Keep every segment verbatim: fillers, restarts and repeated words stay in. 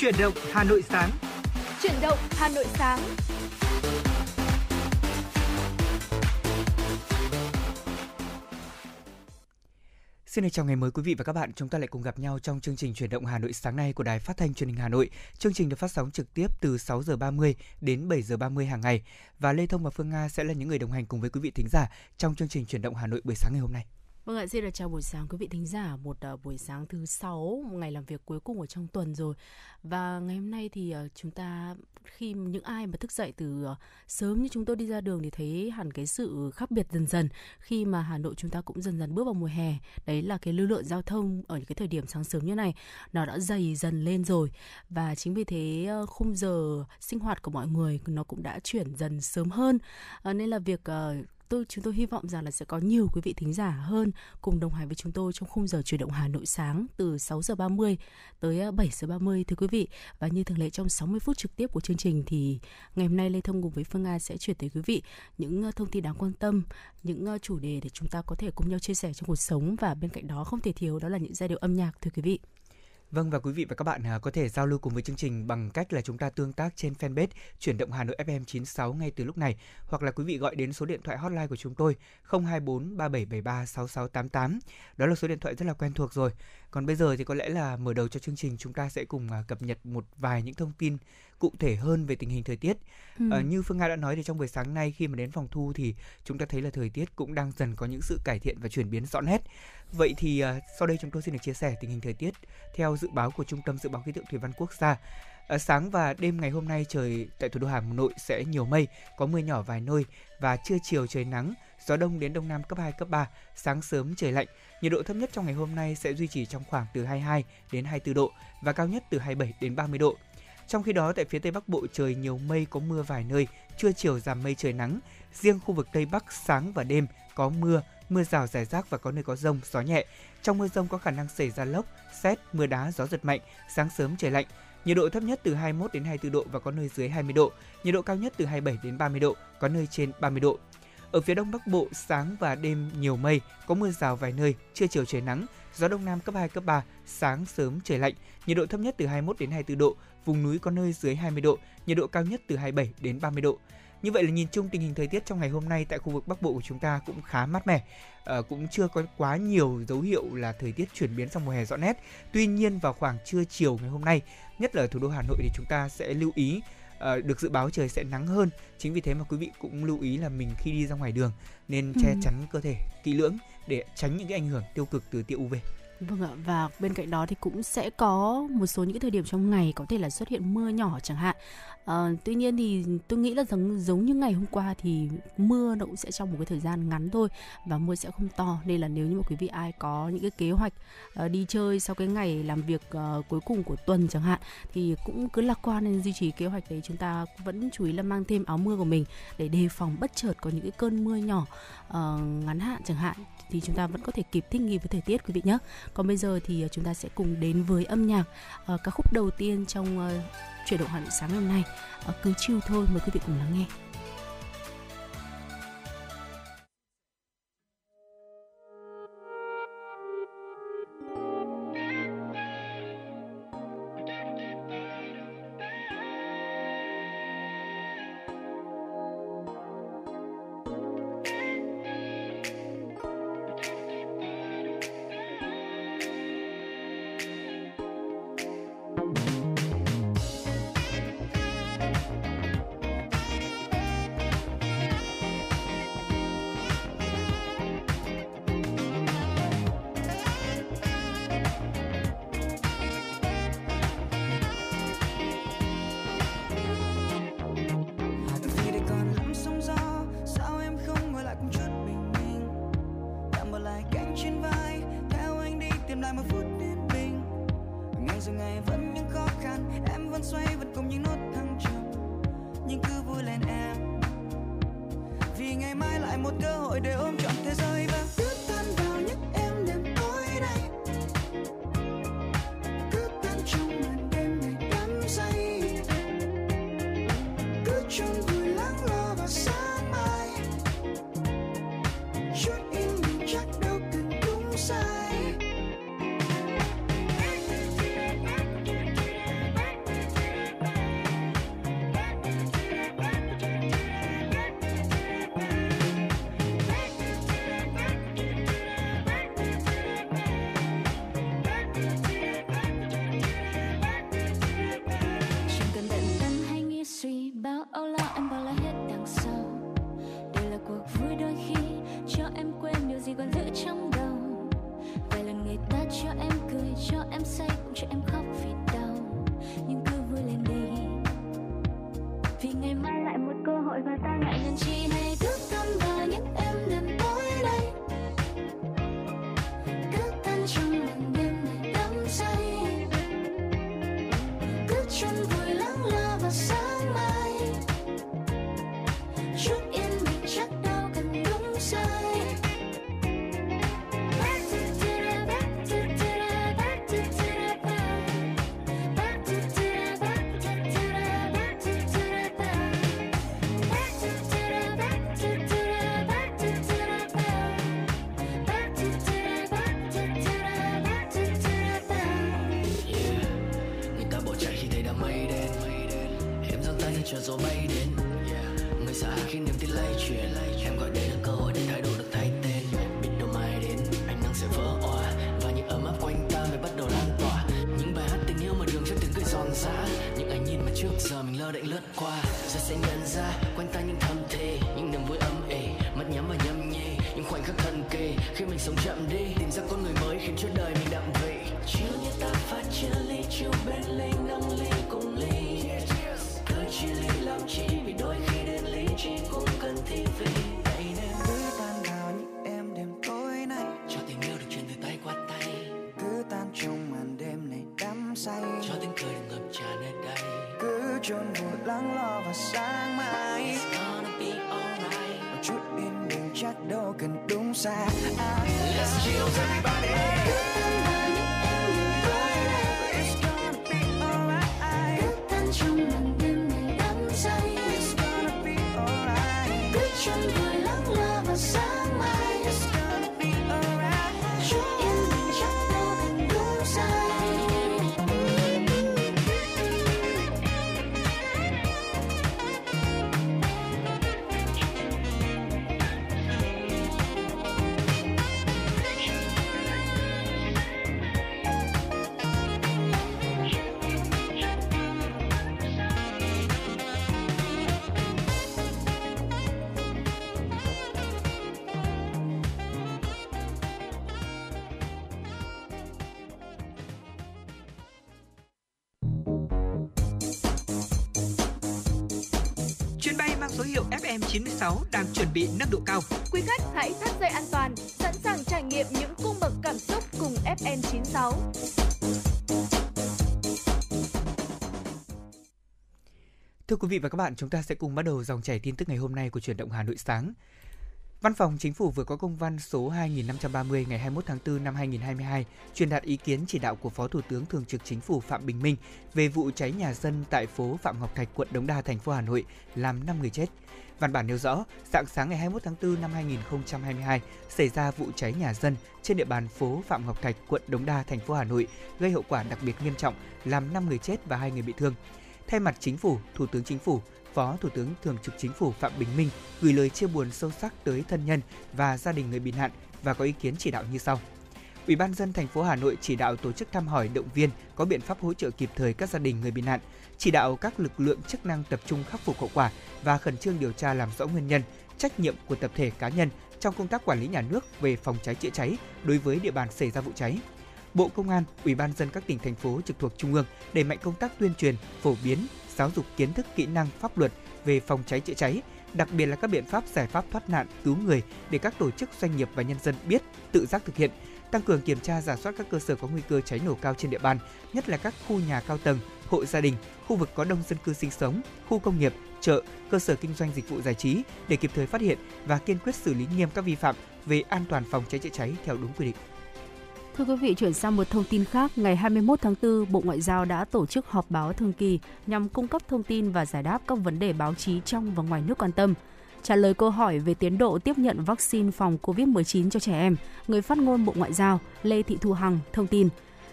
Chuyển động Hà Nội sáng. Chuyển động Hà Nội sáng. Xin chào ngày mới quý vị và các bạn, chúng ta lại cùng gặp nhau trong chương trình Chuyển động Hà Nội sáng nay của Đài Phát thanh Truyền hình Hà Nội. Chương trình được phát sóng trực tiếp từ sáu giờ ba mươi đến bảy giờ ba mươi hàng ngày, và Lê Thông và Phương Nga sẽ là những người đồng hành cùng với quý vị thính giả trong chương trình Chuyển động Hà Nội buổi sáng ngày hôm nay. Vâng ạ, xin được chào buổi sáng quý vị thính giả, một uh, buổi sáng thứ sáu, một ngày làm việc cuối cùng ở trong tuần rồi. Và ngày hôm nay thì uh, chúng ta, khi những ai mà thức dậy từ uh, sớm như chúng tôi đi ra đường thì thấy hẳn cái sự khác biệt dần dần, khi mà Hà Nội chúng ta cũng dần dần bước vào mùa hè. Đấy là cái lưu lượng giao thông ở những cái thời điểm sáng sớm như này, nó đã dày dần lên rồi. Và chính vì thế uh, khung giờ sinh hoạt của mọi người nó cũng đã chuyển dần sớm hơn, uh, nên là việc... Uh, Tôi, chúng tôi hy vọng rằng là sẽ có nhiều quý vị thính giả hơn cùng đồng hành với chúng tôi trong khung giờ Chuyển động Hà Nội sáng từ sáu giờ ba mươi tới bảy giờ ba mươi thưa quý vị. Và như thường lệ trong sáu mươi phút trực tiếp của chương trình thì ngày hôm nay Lê Thông cùng với Phương Nga sẽ chuyển tới quý vị những thông tin đáng quan tâm, những chủ đề để chúng ta có thể cùng nhau chia sẻ trong cuộc sống, và bên cạnh đó không thể thiếu đó là những giai điệu âm nhạc thưa quý vị. Vâng, và quý vị và các bạn có thể giao lưu cùng với chương trình bằng cách là chúng ta tương tác trên fanpage Chuyển động Hà Nội ép em chín sáu ngay từ lúc này, hoặc là quý vị gọi đến số điện thoại hotline của chúng tôi không hai bốn ba bảy bảy ba sáu sáu tám tám. Đó là số điện thoại rất là quen thuộc rồi. Còn bây giờ thì có lẽ là mở đầu cho chương trình chúng ta sẽ cùng cập nhật một vài những thông tin cụ thể hơn về tình hình thời tiết. Ừ. À, như Phương Nga đã nói thì trong buổi sáng nay khi mà đến phòng thu thì chúng ta thấy là thời tiết cũng đang dần có những sự cải thiện và chuyển biến rõ nét. Vậy thì à, sau đây chúng tôi xin được chia sẻ tình hình thời tiết theo dự báo của Trung tâm Dự báo Khí tượng Thủy văn Quốc gia. À, sáng và đêm ngày hôm nay trời tại thủ đô Hà Nội sẽ nhiều mây, có mưa nhỏ vài nơi, và trưa chiều trời nắng, gió đông đến đông nam cấp hai, cấp ba, sáng sớm trời lạnh. Nhiệt độ thấp nhất trong ngày hôm nay sẽ duy trì trong khoảng từ hai mươi hai đến hai mươi bốn độ và cao nhất từ hai mươi bảy đến ba mươi độ. Trong khi đó tại phía Tây Bắc Bộ trời nhiều mây, có mưa vài nơi, trưa chiều giảm mây trời nắng. Riêng khu vực Tây Bắc sáng và đêm có mưa, mưa rào rải rác và có nơi có dông, gió nhẹ. Trong mưa dông có khả năng xảy ra lốc, sét, mưa đá, gió giật mạnh, sáng sớm trời lạnh. Nhiệt độ thấp nhất từ hai mươi mốt đến hai mươi bốn độ và có nơi dưới hai mươi độ. Nhiệt độ cao nhất từ hai mươi bảy đến ba mươi độ, có nơi trên ba mươi độ. Ở phía Đông Bắc Bộ sáng và đêm nhiều mây, có mưa rào vài nơi, trưa chiều trời nắng, gió đông nam cấp hai, cấp ba, sáng sớm trời lạnh. Nhiệt độ thấp nhất từ hai mươi mốt đến hai mươi bốn độ, vùng núi có nơi dưới hai mươi độ, nhiệt độ cao nhất từ hai mươi bảy đến ba mươi độ. Như vậy là nhìn chung tình hình thời tiết trong ngày hôm nay tại khu vực Bắc Bộ của chúng ta cũng khá mát mẻ, à, cũng chưa có quá nhiều dấu hiệu là thời tiết chuyển biến sang mùa hè rõ nét. Tuy nhiên vào khoảng trưa chiều ngày hôm nay, nhất là ở thủ đô Hà Nội thì chúng ta sẽ lưu ý, à, được dự báo trời sẽ nắng hơn. Chính vì thế mà quý vị cũng lưu ý là mình khi đi ra ngoài đường nên che ừ. chắn cơ thể kỹ lưỡng để tránh những cái ảnh hưởng tiêu cực từ tia u vê. Vâng ạ, và bên cạnh đó thì cũng sẽ có một số những cái thời điểm trong ngày có thể là xuất hiện mưa nhỏ chẳng hạn. À, tuy nhiên thì tôi nghĩ là giống, giống như ngày hôm qua thì mưa nó cũng sẽ trong một cái thời gian ngắn thôi, và mưa sẽ không to, nên là nếu như mà quý vị ai có những cái kế hoạch uh, đi chơi sau cái ngày làm việc uh, cuối cùng của tuần chẳng hạn thì cũng cứ lạc quan nên duy trì kế hoạch đấy. Chúng ta vẫn chú ý là mang thêm áo mưa của mình để đề phòng bất chợt có những cái cơn mưa nhỏ uh, ngắn hạn chẳng hạn, thì chúng ta vẫn có thể kịp thích nghi với thời tiết quý vị nhé. Còn bây giờ thì chúng ta sẽ cùng đến với âm nhạc, uh, ca khúc đầu tiên trong uh, Chuyển động Hà Nội sáng hôm nay, uh, Cứ chill thôi, mời quý vị cùng lắng nghe. Chút in mình chắc đâu từng đúng sai. gì còn giữ trong đầu. Vài lần người ta cho em cười, cho em say, cũng cho em khóc vì đau. Nhưng cứ vui lên đi, vì ngày mai lại một cơ hội và ta ngại ngần chi này. Cứ tâm vào những em đêm tối đây, cứ tan trong lần đêm này đắm say, cứ chôn vùi lắng lo vào sáng mai. Chút yên bình chắc đâu cần đúng sai. Cho gió bay đến, yeah. Người xa khi niềm tin lay chuyển, em gọi đây là cơ hội để thái độ được thay tên. Biết đâu mai đến, ánh nắng sẽ vỡ òa và những ấm áp quanh ta mới bắt đầu lan tỏa. Những bài hát tình yêu mà đường chất tiếng cười giòn giã, những ánh nhìn mà trước giờ mình lơ đễnh lướt qua. Giờ sẽ nhận ra quanh ta những thầm thề, những niềm vui âm ỉ, mắt nhắm và nhâm nhi, những khoảnh khắc thần kỳ khi mình sống chậm đi, tìm ra con người mới khiến cho đời mình đậm vị. Chiều như ta phát chia ly, chiều bên ly nâng ly cùng ly. Chỉ lý làm chỉ vì đôi khi đến lý trí cũng cần thi về. Hãy nên cứ tan vào những em đêm tối nay, cho tình yêu được truyền từ tay qua tay, cứ tan trong màn đêm này đắm say, cho tiếng cười được ngập tràn nơi đây, cứ chôn vùi lắng lo và sáng mai. It's gonna be alright. Một chút yên bình chắc đâu cần đúng sai. I Let's chill everybody. chín sáu đang chuẩn bị nâng độ cao. Quý khách hãy thắt dây an toàn, sẵn sàng trải nghiệm những cung bậc cảm xúc cùng ép em chín sáu. Thưa quý vị và các bạn, chúng ta sẽ cùng bắt đầu dòng chảy tin tức ngày hôm nay của Chuyển động Hà Nội sáng. Văn phòng Chính phủ vừa có công văn số hai nghìn năm trăm ba mươi ngày hai mươi mốt tháng tư năm hai nghìn không trăm hai mươi hai truyền đạt ý kiến chỉ đạo của Phó Thủ tướng Thường trực Chính phủ Phạm Bình Minh về vụ cháy nhà dân tại phố Phạm Ngọc Thạch, quận Đống Đa, thành phố Hà Nội làm năm người chết. Văn bản nêu rõ, rạng sáng ngày hai mươi mốt tháng tư năm hai nghìn không trăm hai mươi hai xảy ra vụ cháy nhà dân trên địa bàn phố Phạm Ngọc Thạch, quận Đống Đa, thành phố Hà Nội gây hậu quả đặc biệt nghiêm trọng làm năm người chết và hai người bị thương. Thay mặt Chính phủ, Thủ tướng Chính phủ, Phó Thủ tướng Thường trực Chính phủ Phạm Bình Minh gửi lời chia buồn sâu sắc tới thân nhân và gia đình người bị nạn và có ý kiến chỉ đạo như sau. Ủy ban nhân dân thành phố Hà Nội chỉ đạo tổ chức thăm hỏi, động viên, có biện pháp hỗ trợ kịp thời các gia đình người bị nạn, chỉ đạo các lực lượng chức năng tập trung khắc phục hậu quả và khẩn trương điều tra làm rõ nguyên nhân, trách nhiệm của tập thể cá nhân trong công tác quản lý nhà nước về phòng cháy chữa cháy đối với địa bàn xảy ra vụ cháy. Bộ Công an, Ủy ban nhân dân các tỉnh thành phố trực thuộc Trung ương đẩy mạnh công tác tuyên truyền, phổ biến, giáo dục kiến thức, kỹ năng, pháp luật về phòng cháy chữa cháy, đặc biệt là các biện pháp, giải pháp thoát nạn, cứu người để các tổ chức, doanh nghiệp và nhân dân biết, tự giác thực hiện. Tăng cường kiểm tra, rà soát các cơ sở có nguy cơ cháy nổ cao trên địa bàn, nhất là các khu nhà cao tầng, hộ gia đình, khu vực có đông dân cư sinh sống, khu công nghiệp, chợ, cơ sở kinh doanh dịch vụ giải trí để kịp thời phát hiện và kiên quyết xử lý nghiêm các vi phạm về an toàn phòng cháy chữa cháy theo đúng quy định. Thưa quý vị, chuyển sang một thông tin khác. Ngày hai mươi mốt tháng tư, Bộ Ngoại giao đã tổ chức họp báo thường kỳ nhằm cung cấp thông tin và giải đáp các vấn đề báo chí trong và ngoài nước quan tâm. Trả lời câu hỏi về tiến độ tiếp nhận vaccine phòng covid mười chín cho trẻ em, người phát ngôn Bộ Ngoại giao Lê Thị Thu Hằng thông tin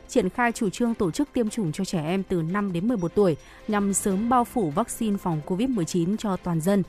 triển khai chủ trương tổ chức tiêm chủng cho trẻ em từ năm đến mười một tuổi nhằm sớm bao phủ vaccine phòng covid mười chín cho toàn dân.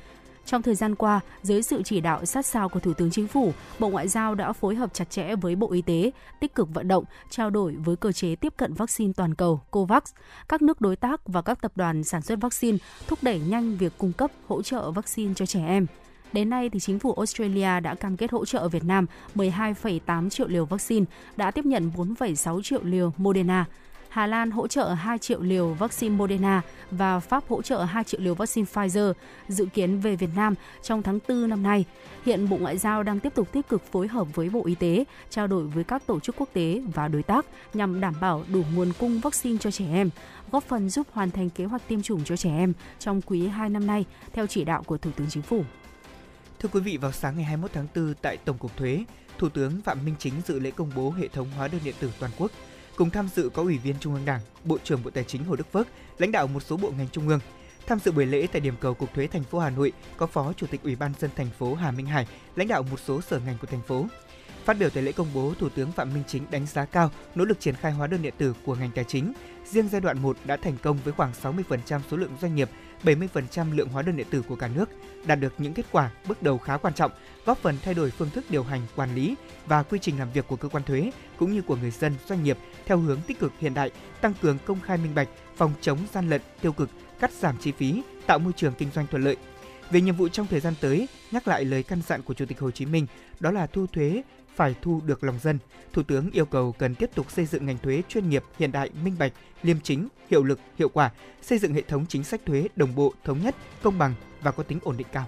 Trong thời gian qua, dưới sự chỉ đạo sát sao của Thủ tướng Chính phủ, Bộ Ngoại giao đã phối hợp chặt chẽ với Bộ Y tế, tích cực vận động, trao đổi với cơ chế tiếp cận vaccine toàn cầu COVAX, các nước đối tác và các tập đoàn sản xuất vaccine, thúc đẩy nhanh việc cung cấp hỗ trợ vaccine cho trẻ em. Đến nay, thì chính phủ Australia đã cam kết hỗ trợ Việt Nam mười hai phẩy tám triệu liều vaccine, đã tiếp nhận bốn phẩy sáu triệu liều Moderna. Hà Lan hỗ trợ hai triệu liều vaccine Moderna và Pháp hỗ trợ hai triệu liều vaccine Pfizer, dự kiến về Việt Nam trong tháng tư năm nay. Hiện Bộ Ngoại giao đang tiếp tục tích cực phối hợp với Bộ Y tế, trao đổi với các tổ chức quốc tế và đối tác nhằm đảm bảo đủ nguồn cung vaccine cho trẻ em, góp phần giúp hoàn thành kế hoạch tiêm chủng cho trẻ em trong quý hai năm nay, theo chỉ đạo của Thủ tướng Chính phủ. Thưa quý vị, vào sáng ngày hai mươi mốt tháng tư tại Tổng cục Thuế, Thủ tướng Phạm Minh Chính dự lễ công bố hệ thống hóa đơn điện tử toàn quốc. Cùng tham dự có Ủy viên Trung ương Đảng, Bộ trưởng Bộ Tài chính Hồ Đức Phước, lãnh đạo một số bộ ngành trung ương. Tham dự buổi lễ tại điểm cầu Cục Thuế thành phố Hà Nội có Phó Chủ tịch Ủy ban nhân dân thành phố Hà Minh Hải, lãnh đạo một số sở ngành của thành phố. Phát biểu tại lễ công bố, Thủ tướng Phạm Minh Chính đánh giá cao nỗ lực triển khai hóa đơn điện tử của ngành tài chính. Riêng giai đoạn một đã thành công với khoảng sáu mươi phần trăm số lượng doanh nghiệp, bảy mươi phần trăm lượng hóa đơn điện tử của cả nước, đạt được những kết quả bước đầu khá quan trọng, góp phần thay đổi phương thức điều hành, quản lý và quy trình làm việc của cơ quan thuế cũng như của người dân, doanh nghiệp theo hướng tích cực hiện đại, tăng cường công khai minh bạch, phòng chống gian lận, tiêu cực, cắt giảm chi phí, tạo môi trường kinh doanh thuận lợi. Về nhiệm vụ trong thời gian tới, nhắc lại lời căn dặn của Chủ tịch Hồ Chí Minh, đó là thu thuế phải thu được lòng dân. Thủ tướng yêu cầu cần tiếp tục xây dựng ngành thuế chuyên nghiệp, hiện đại, minh bạch, liêm chính, hiệu lực, hiệu quả, xây dựng hệ thống chính sách thuế đồng bộ, thống nhất, công bằng và có tính ổn định cao.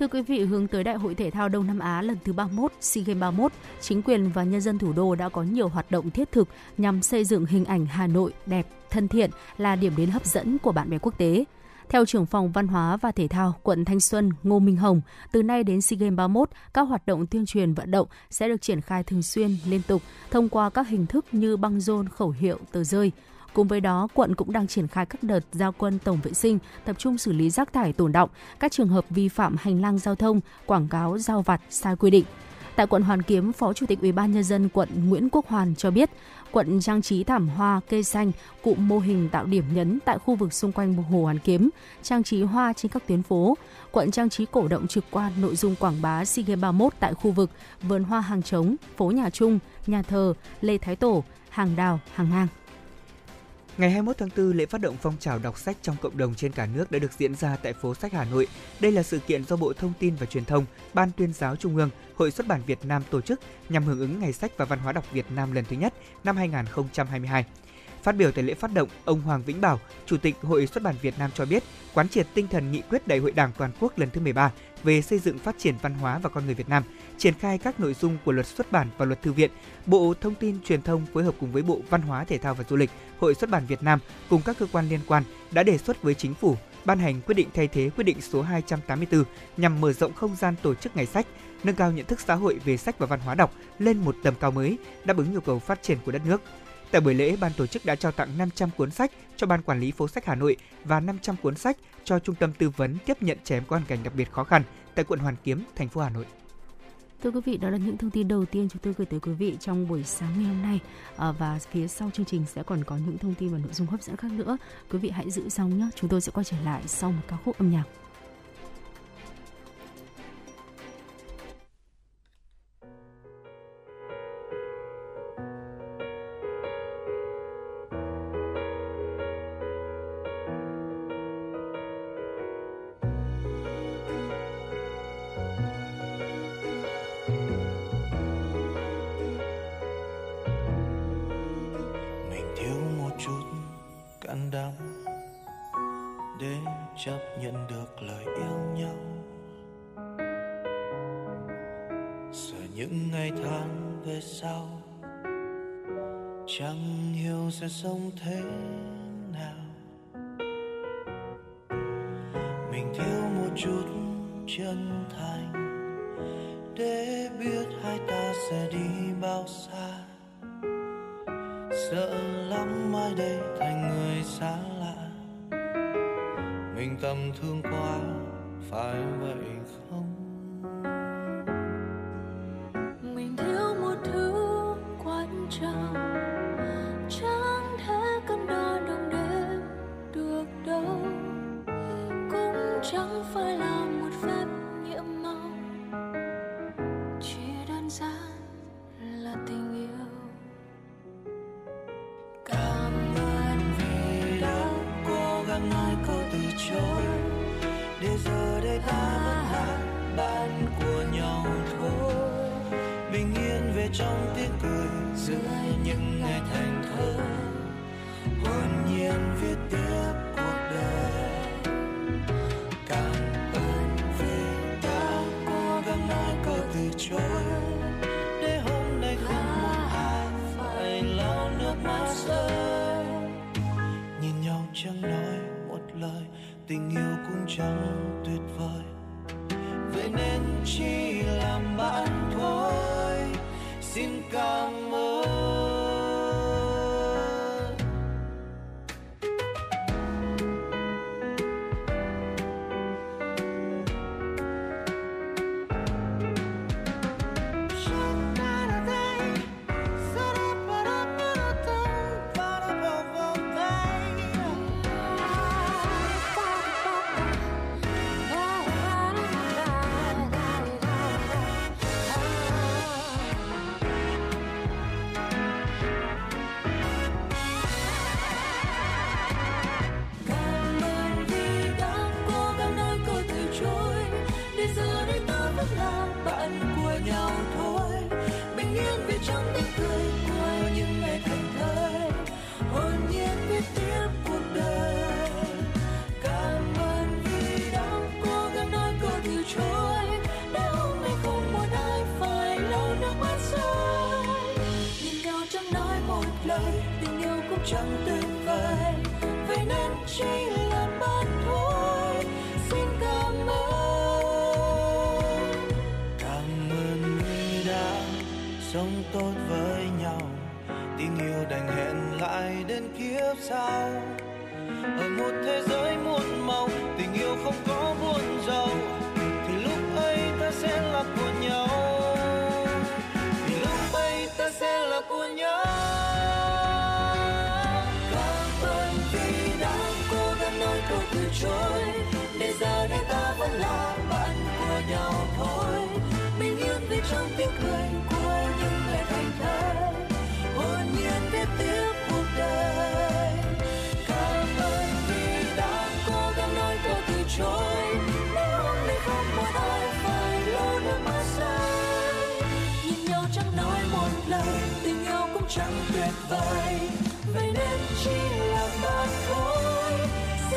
Thưa quý vị, hướng tới Đại hội Thể thao Đông Nam Á lần thứ ba mươi mốt, SEA Games ba mươi mốt, chính quyền và nhân dân thủ đô đã có nhiều hoạt động thiết thực nhằm xây dựng hình ảnh Hà Nội đẹp, thân thiện là điểm đến hấp dẫn của bạn bè quốc tế. Theo trưởng phòng Văn hóa và Thể thao quận Thanh Xuân, Ngô Minh Hồng, từ nay đến SEA Games ba mươi mốt, các hoạt động tuyên truyền vận động sẽ được triển khai thường xuyên, liên tục, thông qua các hình thức như băng rôn, khẩu hiệu, tờ rơi. Cùng với đó, quận cũng đang triển khai các đợt giao quân tổng vệ sinh, tập trung xử lý rác thải tồn đọng, các trường hợp vi phạm hành lang giao thông, quảng cáo, rao vặt, sai quy định. Tại quận Hoàn Kiếm, Phó Chủ tịch Ủy ban nhân dân quận Nguyễn Quốc Hoàn cho biết, quận trang trí thảm hoa, cây xanh, cụm mô hình tạo điểm nhấn tại khu vực xung quanh Hồ Hoàn Kiếm, trang trí hoa trên các tuyến phố. Quận trang trí cổ động trực quan nội dung quảng bá SEA Games ba mươi mốt tại khu vực vườn hoa hàng trống, phố Nhà Trung, nhà thờ, Lê Thái Tổ, hàng đào, hàng ngang. Ngày hai mươi mốt tháng tư, lễ phát động phong trào đọc sách trong cộng đồng trên cả nước đã được diễn ra tại phố sách Hà Nội. Đây là sự kiện do Bộ Thông tin và Truyền thông, Ban Tuyên giáo Trung ương, Hội Xuất bản Việt Nam tổ chức nhằm hưởng ứng Ngày sách và Văn hóa đọc Việt Nam lần thứ nhất năm hai nghìn không trăm hai mươi hai. Phát biểu tại lễ phát động, ông Hoàng Vĩnh Bảo, Chủ tịch Hội Xuất bản Việt Nam cho biết, quán triệt tinh thần nghị quyết Đại hội Đảng toàn quốc lần thứ mười ba về xây dựng phát triển văn hóa và con người Việt Nam, triển khai các nội dung của Luật Xuất bản và Luật Thư viện, Bộ Thông tin Truyền thông phối hợp cùng với Bộ Văn hóa Thể thao và Du lịch, Hội Xuất bản Việt Nam cùng các cơ quan liên quan đã đề xuất với Chính phủ ban hành quyết định thay thế quyết định số hai trăm tám mươi tư nhằm mở rộng không gian tổ chức ngày sách, nâng cao nhận thức xã hội về sách và văn hóa đọc lên một tầm cao mới, đáp ứng nhu cầu phát triển của đất nước. Tại buổi lễ, ban tổ chức đã trao tặng năm trăm cuốn sách cho Ban Quản lý phố sách Hà Nội và năm trăm cuốn sách cho Trung tâm tư vấn tiếp nhận trẻ em có hoàn cảnh đặc biệt khó khăn tại quận Hoàn Kiếm, thành phố Hà Nội. Thưa quý vị, đó là những thông tin đầu tiên chúng tôi gửi tới quý vị trong buổi sáng ngày hôm nay. À, và phía sau chương trình sẽ còn có những thông tin và nội dung hấp dẫn khác nữa. Quý vị hãy giữ sóng nhé, chúng tôi sẽ quay trở lại sau một ca khúc âm nhạc. Ngài có từ chối để giờ đây ta vẫn bình yên về trong tiếng cười giữa những ngày thành thơ, hồn nhiên viết tiếp cuộc đời. Cảm ơn vì đã cố gắng nói câu từ chối, để hôm nay không một ai phải lau nước mắt rơi. Nhìn nhau chẳng nói một lời, tình yêu cũng chẳng tuyệt vời, vậy nên chỉ làm bạn thôi. Xin cảm ơn. Chẳng tuyệt vời, vậy nên chỉ làm bạn thôi. Xin cảm ơn. Cảm ơn vì đã sống tốt với nhau, tình yêu đành hẹn lại đến kiếp sau. Ở một thế giới muôn màu, tình yêu không có buồn giàu, thì lúc ấy ta sẽ là của nhau, thì lúc ấy ta sẽ là của nhau. Trôi để giờ đây ta vẫn là bạn của nhau thôi, bình yên vì trong tiếng cười của những ngày thành thơ, hồn nhiên viết tiếp cuộc đời. Cảm ơn vì đã cố gắng nói câu từ chối, nếu hôm nay không muốn ai phải lâu nữa mà rơi. Nhìn nhau chẳng nói một lời, tình yêu cũng chẳng tuyệt vời, vậy nên chỉ là bạn thôi.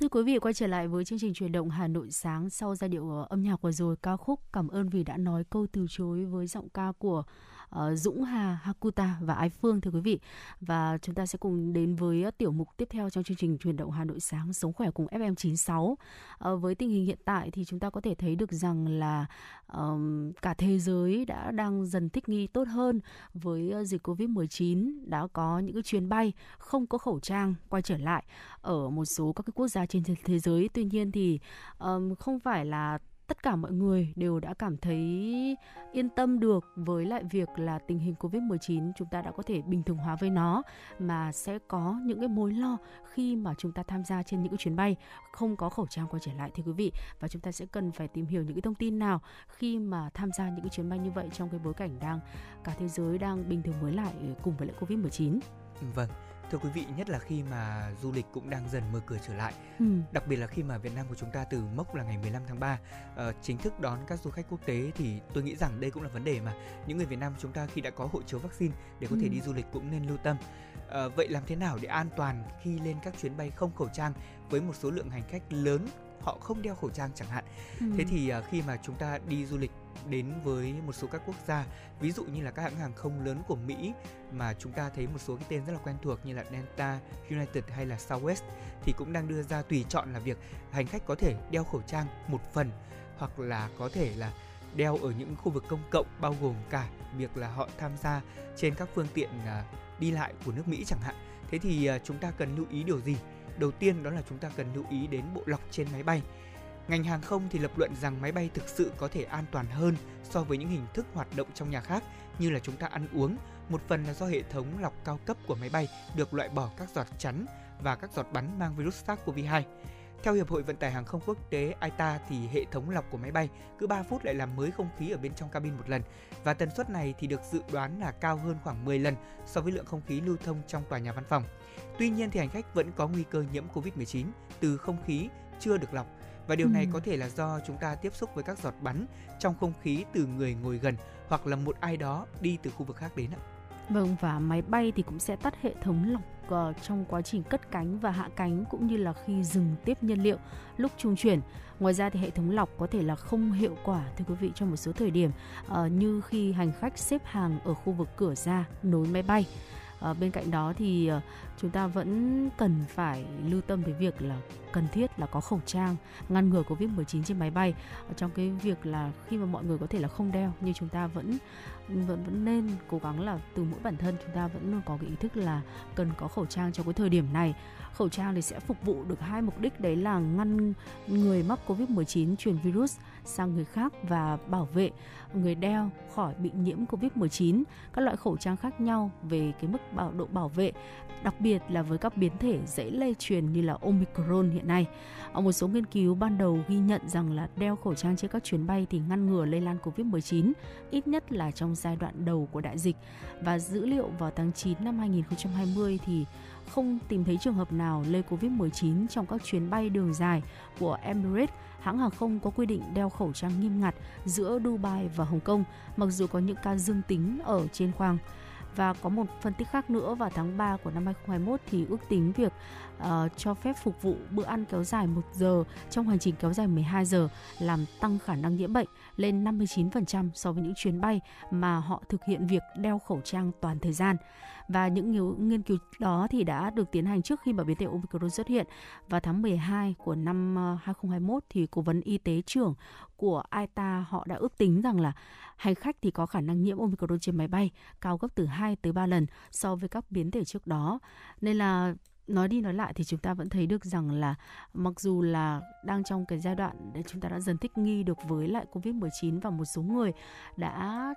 Thưa quý vị, quay trở lại với chương trình Chuyển động Hà Nội sáng sau giai điệu âm nhạc vừa rồi, ca khúc Cảm ơn vì đã nói câu từ chối với giọng ca của uh, Dũng Hà, Hakuta và Ai Phương, thưa quý vị. Và chúng ta sẽ cùng đến với tiểu mục tiếp theo trong chương trình Chuyển động Hà Nội sáng Sống khỏe cùng ép em chín mươi sáu. Uh, với tình hình hiện tại thì chúng ta có thể thấy được rằng là um, cả thế giới đã đang dần thích nghi tốt hơn với uh, dịch covid mười chín, đã có những cái chuyến bay không có khẩu trang quay trở lại ở một số các cái quốc gia trên trên thế giới. Tuy nhiên thì um, không phải là tất cả mọi người đều đã cảm thấy yên tâm được với lại việc là tình hình covid mười chín chúng ta đã có thể bình thường hóa với nó, mà sẽ có những cái mối lo khi mà chúng ta tham gia trên những chuyến bay không có khẩu trang quay trở lại, thưa quý vị. Và chúng ta sẽ cần phải tìm hiểu những cái thông tin nào khi mà tham gia những cái chuyến bay như vậy trong cái bối cảnh đang cả thế giới đang bình thường mới lại cùng với lại covid mười chín. Vâng. Thưa quý vị, nhất là khi mà du lịch cũng đang dần mở cửa trở lại, ừ. đặc biệt là khi mà Việt Nam của chúng ta từ mốc là ngày mười lăm tháng ba uh, chính thức đón các du khách quốc tế, thì tôi nghĩ rằng đây cũng là vấn đề mà những người Việt Nam chúng ta khi đã có hộ chiếu vaccine để có ừ. thể đi du lịch cũng nên lưu tâm. Uh, vậy làm thế nào để an toàn khi lên các chuyến bay không khẩu trang với một số lượng hành khách lớn họ không đeo khẩu trang chẳng hạn? ừ. Thế thì uh, khi mà chúng ta đi du lịch đến với một số các quốc gia, ví dụ như là các hãng hàng không lớn của Mỹ mà chúng ta thấy một số cái tên rất là quen thuộc như là Delta, United hay là Southwest, thì cũng đang đưa ra tùy chọn là việc hành khách có thể đeo khẩu trang một phần, hoặc là có thể là đeo ở những khu vực công cộng, bao gồm cả việc là họ tham gia trên các phương tiện đi lại của nước Mỹ chẳng hạn. Thế thì chúng ta cần lưu ý điều gì? Đầu tiên đó là chúng ta cần lưu ý đến bộ lọc trên máy bay. Ngành hàng không thì lập luận rằng máy bay thực sự có thể an toàn hơn so với những hình thức hoạt động trong nhà khác như là chúng ta ăn uống. Một phần là do hệ thống lọc cao cấp của máy bay được loại bỏ các giọt chắn và các giọt bắn mang virus SARS-xê o vê hai. Theo Hiệp hội Vận tải Hàng không Quốc tế i a ta thì hệ thống lọc của máy bay cứ ba phút lại làm mới không khí ở bên trong cabin một lần, và tần suất này thì được dự đoán là cao hơn khoảng mười lần so với lượng không khí lưu thông trong tòa nhà văn phòng. Tuy nhiên thì hành khách vẫn có nguy cơ nhiễm covid mười chín từ không khí chưa được lọc, và điều này có thể là do chúng ta tiếp xúc với các giọt bắn trong không khí từ người ngồi gần hoặc là một ai đó đi từ khu vực khác đến ạ. Vâng, và máy bay thì cũng sẽ tắt hệ thống lọc trong quá trình cất cánh và hạ cánh, cũng như là khi dừng tiếp nhiên liệu lúc trung chuyển. Ngoài ra thì hệ thống lọc có thể là không hiệu quả, thưa quý vị, trong một số thời điểm như khi hành khách xếp hàng ở khu vực cửa ra nối máy bay. Bên cạnh đó thì chúng ta vẫn cần phải lưu tâm tới việc là cần thiết là có khẩu trang ngăn ngừa covid mười chín trên máy bay. Trong cái việc là khi mà mọi người có thể là không đeo, nhưng chúng ta vẫn vẫn vẫn nên cố gắng là từ mỗi bản thân chúng ta vẫn luôn có cái ý thức là cần có khẩu trang trong cái thời điểm này. Khẩu trang thì sẽ phục vụ được hai mục đích, đấy là ngăn người mắc covid mười chín truyền virus sang người khác và bảo vệ người đeo khỏi bị nhiễm covid mười chín. Các loại khẩu trang khác nhau về cái mức bảo độ bảo vệ, đặc biệt là với các biến thể dễ lây truyền như là Omicron hiện nay. Ở một số nghiên cứu ban đầu ghi nhận rằng là đeo khẩu trang trên các chuyến bay thì ngăn ngừa lây lan covid mười chín, ít nhất là trong giai đoạn đầu của đại dịch. Và dữ liệu vào tháng chín năm hai không hai không thì không tìm thấy trường hợp nào lây covid mười chín trong các chuyến bay đường dài của Emirates, hãng hàng không có quy định đeo khẩu trang nghiêm ngặt giữa Dubai và Hồng Kông, mặc dù có những ca dương tính ở trên khoang. Và có một phân tích khác nữa, vào tháng ba của năm hai không hai mốt thì ước tính việc uh, cho phép phục vụ bữa ăn kéo dài một giờ trong hành trình kéo dài mười hai giờ làm tăng khả năng nhiễm bệnh lên năm mươi chín phần trăm so với những chuyến bay mà họ thực hiện việc đeo khẩu trang toàn thời gian. Và những nghiên cứu đó thì đã được tiến hành trước khi mà biến thể Omicron xuất hiện. Vào tháng mười hai của năm hai không hai mốt thì cố vấn y tế trưởng của i a ta họ đã ước tính rằng là hành khách thì có khả năng nhiễm Omicron trên máy bay cao gấp từ hai tới ba lần so với các biến thể trước đó. Nên là nói đi nói lại thì chúng ta vẫn thấy được rằng là mặc dù là đang trong cái giai đoạn để chúng ta đã dần thích nghi được với lại covid mười chín, và một số người đã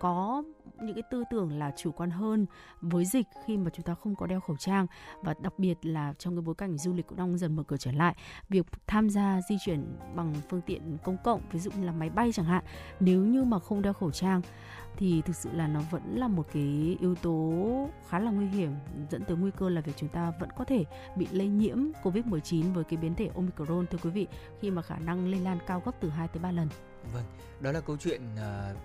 có những cái tư tưởng là chủ quan hơn với dịch khi mà chúng ta không có đeo khẩu trang, và đặc biệt là trong cái bối cảnh du lịch cũng đang dần mở cửa trở lại, việc tham gia di chuyển bằng phương tiện công cộng, ví dụ như là máy bay chẳng hạn, nếu như mà không đeo khẩu trang thì thực sự là nó vẫn là một cái yếu tố khá là nguy hiểm, dẫn tới nguy cơ là việc chúng ta vẫn có thể bị lây nhiễm covid mười chín với cái biến thể Omicron, thưa quý vị, khi mà khả năng lây lan cao gấp từ hai tới ba lần. Vâng, đó là câu chuyện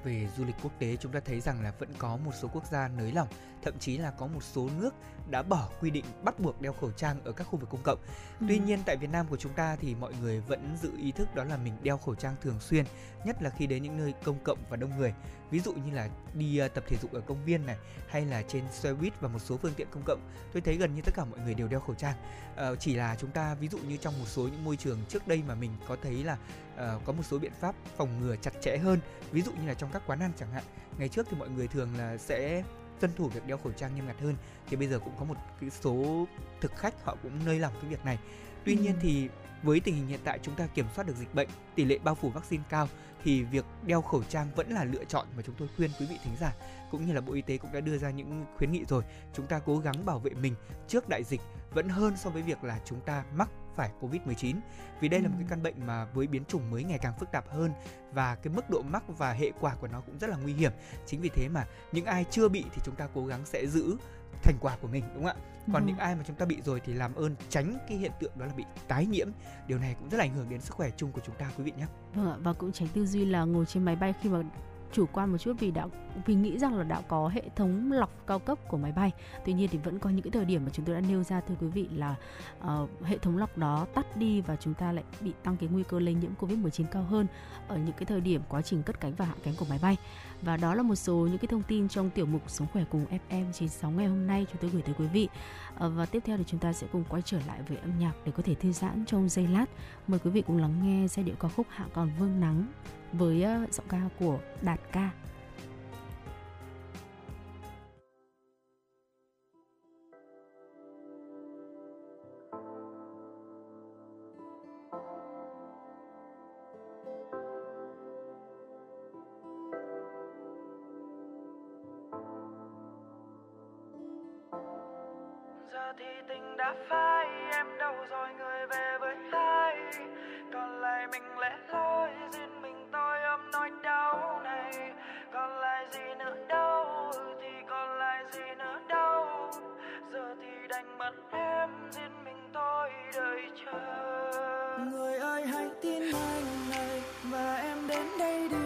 về du lịch quốc tế. Chúng ta thấy rằng là vẫn có một số quốc gia nới lỏng, thậm chí là có một số nước đã bỏ quy định bắt buộc đeo khẩu trang ở các khu vực công cộng. Ừ. Tuy nhiên tại Việt Nam của chúng ta thì mọi người vẫn giữ ý thức đó là mình đeo khẩu trang thường xuyên, nhất là khi đến những nơi công cộng và đông người. Ví dụ như là đi tập thể dục ở công viên này, hay là trên xe buýt và một số phương tiện công cộng. Tôi thấy gần như tất cả mọi người đều đeo khẩu trang. À, chỉ là chúng ta ví dụ như trong một số những môi trường trước đây mà mình có thấy là à, có một số biện pháp phòng ngừa chặt chẽ hơn. Ví dụ như là trong các quán ăn chẳng hạn. Ngày trước thì mọi người thường là sẽ tuân thủ việc đeo khẩu trang nghiêm ngặt hơn, thì bây giờ cũng có một cái số thực khách họ cũng nới lỏng cái việc này. Tuy nhiên thì với tình hình hiện tại chúng ta kiểm soát được dịch bệnh, tỷ lệ bao phủ vaccine cao, thì việc đeo khẩu trang vẫn là lựa chọn mà chúng tôi khuyên quý vị thính giả, cũng như là Bộ Y tế cũng đã đưa ra những khuyến nghị rồi. Chúng ta cố gắng bảo vệ mình trước đại dịch vẫn hơn so với việc là chúng ta mắc phải covid mười chín, vì đây là một cái căn bệnh mà với biến chủng mới ngày càng phức tạp hơn, và cái mức độ mắc và hệ quả của nó cũng rất là nguy hiểm. Chính vì thế mà những ai chưa bị thì chúng ta cố gắng sẽ giữ thành quả của mình, đúng không ạ? Còn ừ. những ai mà chúng ta bị rồi thì làm ơn tránh cái hiện tượng đó là bị tái nhiễm. Điều này cũng rất là ảnh hưởng đến sức khỏe chung của chúng ta, quý vị nhé. Vâng ạ, và cũng tránh tư duy là ngồi trên máy bay khi mà chủ quan một chút vì đã vì nghĩ rằng là đã có hệ thống lọc cao cấp của máy bay. Tuy nhiên thì vẫn có những cái thời điểm mà chúng tôi đã nêu ra, thưa quý vị, là uh, hệ thống lọc đó tắt đi và chúng ta lại bị tăng cái nguy cơ lây nhiễm covid mười chín cao hơn ở những cái thời điểm quá trình cất cánh và hạ cánh của máy bay. Và đó là một số những cái thông tin trong tiểu mục Sống Khỏe Cùng ép em chín sáu ngày hôm nay chúng tôi gửi tới quý vị. Uh, và tiếp theo thì chúng ta sẽ cùng quay trở lại với âm nhạc để có thể thư giãn trong giây lát. Mời quý vị cùng lắng nghe giai điệu ca khúc Hạ Còn Vương Nắng với giọng ca của Đạt Ca. thì tình đã phai, em đâu rồi người về với ai? Còn lại mình lẻ loi, duyên mình tôi ôm nỗi đau này. Còn lại gì nữa đâu, thì còn lại gì nữa đâu. Giờ thì đành mất em, duyên mình tôi đợi chờ. Người ơi hãy tin anh này, và em đến đây đi.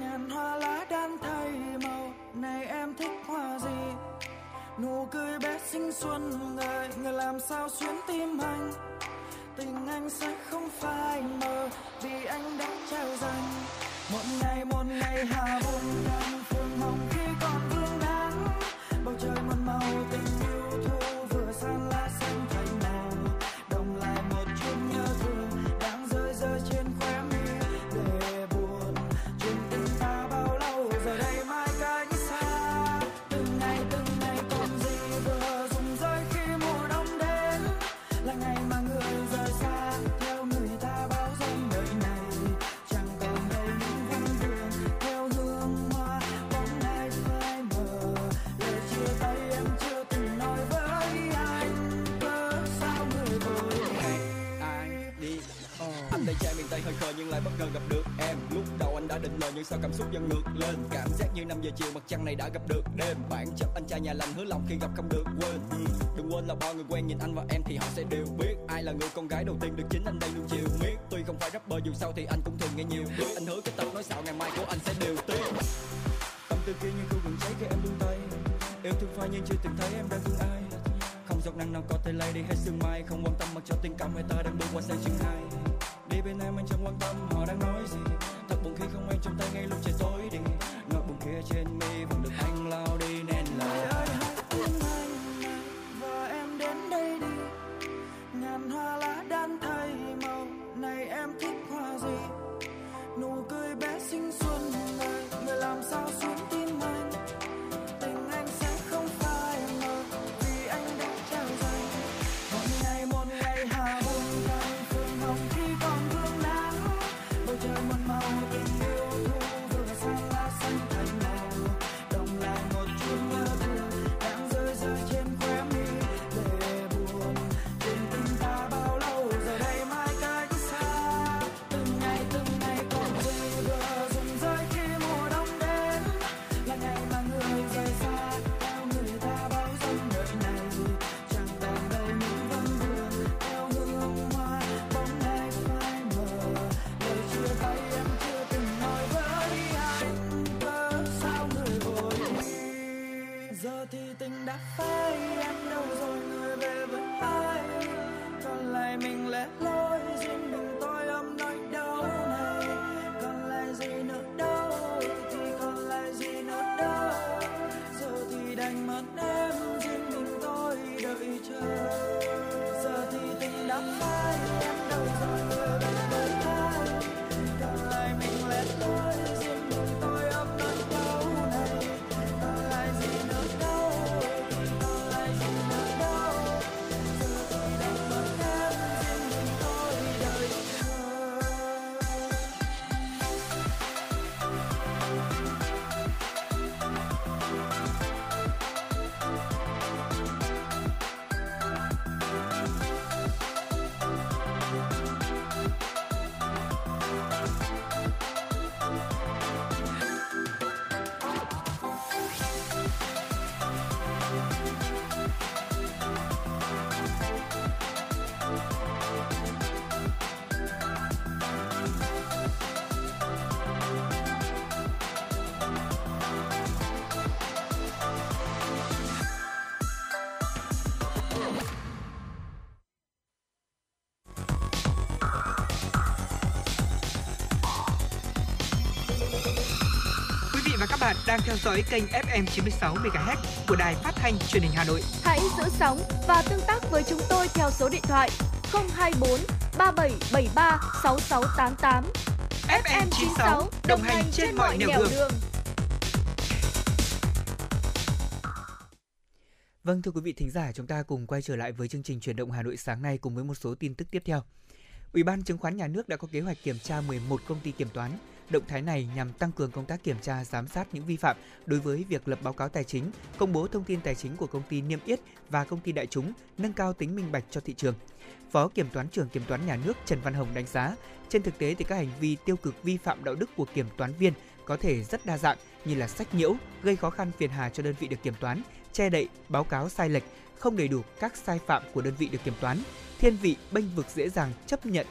Ngàn hoa lá đang thay màu, này em thích hoa gì? Nụ cười bé xinh xuân người, người làm sao xuyến tim anh. Tình anh sẽ không phai mờ, vì anh đã trao dành. Một ngày một ngày Hà Bông đang phương hồng khi còn vương nắng. Bầu trời muôn màu tình yêu thu vừa sang lá xanh thành màu. Đồng lại một chút nhớ thương đang rơi rơi trên khóe mi. Để buồn chuyện tình ta bao lâu giờ đây mai cánh xa. Từng ngày từng ngày còn gì vừa rụng rơi khi mùa đông đến. Là ngày mà người rời xa theo người ta bao dung đời này. Chẳng còn đây những vắng đường theo hương hoa bóng ai phai mờ. Lời chia tay em chưa từng nói với anh. Cớ sao người vội hẹn ai đi? Anh tay che miền Tây hơi khờ nhưng lại bất ngờ gặp được em. Lúc đầu anh đã định lời nhưng sao cảm xúc dần ngược lên. Cảm giác như năm giờ chiều mặt trăng này đã gặp được đêm. Bản chất anh trai nhà lành hứa lòng khi gặp không được quên. Đừng quên là bao người quen nhìn anh và em thì họ sẽ đều biết ai là người con gái đầu tiên được chính anh đây luôn chiều miết. Tuy không phải rapper dù sao thì anh cũng thường nghe nhiều. Anh hứa cái tao nói xạo ngày mai của anh sẽ đều tiếc. Tâm tư kia như cơn bùng cháy khi em buông tay. Yêu thương phai nhưng chưa từng thấy em đang thương ai. Không giọt nắng nào có thể lay đi hết sương mai. Không quan tâm mặc cho tình cảm hai ta đang bước qua sang chương hai. Đi bên em anh chẳng quan tâm họ đang nói gì. Thật buồn khi không em trong tay ngay lúc trời tối đi. Nỗi buồn kia trên mi vẫn được anh lau đi nên là. Và em đến đây đi. Ngàn hoa lá đan thay màu, này em thích hoa gì? Nụ cười bé xinh xuân này, người làm sao xuống tim anh. Tình anh sẽ không phai mờ, vì anh đã trao dành. Một ngày một ngày Hà Bông đang phương hồng khi còn vương nắng. Bầu trời muôn màu tình yêu thu vừa sang lá xanh thành màu. Đồng lại một chút nhớ thương đang rơi rơi trên khóe mi. Để buồn chuyện tình ta bao lâu giờ đây mai cách xa. Từng ngày từng ngày còn gì vừa rụng rơi khi mùa đông đến. Là ngày mà người rời xa theo người ta bao dung đời này. Chẳng còn đây những vắng đường theo hương hoa bóng ai phai mờ. Lời chia tay em chưa từng nói với anh. Cớ sao người vội đi? Giờ thì tình đã phai em đâu rồi người về với ai? Còn lại mình lẻ loi riêng mình tôi ôm nỗi đau này. Còn lại gì nữa đâu thì còn lại gì nữa đâu. Giờ thì đành mất em riêng mình tôi đợi chờ. Giờ thì tình đã phai em đâu rồi người về với ai? Còn lại mình lẻ loi riêng mình tôi ôm nỗi đau này. Còn lại gì nữa đâu thì còn lại gì nữa đâu. Giờ thì đành mất em riêng mình tôi đợi chờ. Quý vị và các bạn đang theo dõi kênh ép em chín mươi sáu MHz của Đài Phát thanh Truyền hình Hà Nội. Hãy giữ sóng và tương tác với chúng tôi theo số điện thoại không hai bốn ba bảy bảy ba sáu sáu tám tám. ép em chín sáu đồng hành trên mọi nẻo đường. đường. Vâng, thưa quý vị thính giả, chúng ta cùng quay trở lại với chương trình Chuyển động Hà Nội sáng nay cùng với một số tin tức tiếp theo. Ủy ban Chứng khoán Nhà nước đã có kế hoạch kiểm tra mười một công ty kiểm toán Động thái này nhằm tăng cường công tác kiểm tra, giám sát những vi phạm đối với việc lập báo cáo tài chính, công bố thông tin tài chính của công ty niêm yết và công ty đại chúng, nâng cao tính minh bạch cho thị trường. Phó Kiểm toán trưởng Kiểm toán Nhà nước Trần Văn Hồng đánh giá, trên thực tế thì các hành vi tiêu cực, vi phạm đạo đức của kiểm toán viên có thể rất đa dạng như là sách nhiễu, gây khó khăn phiền hà cho đơn vị được kiểm toán, che đậy, báo cáo sai lệch, không đầy đủ các sai phạm của đơn vị được kiểm toán, thiên vị bênh vực dễ dàng chấp nhận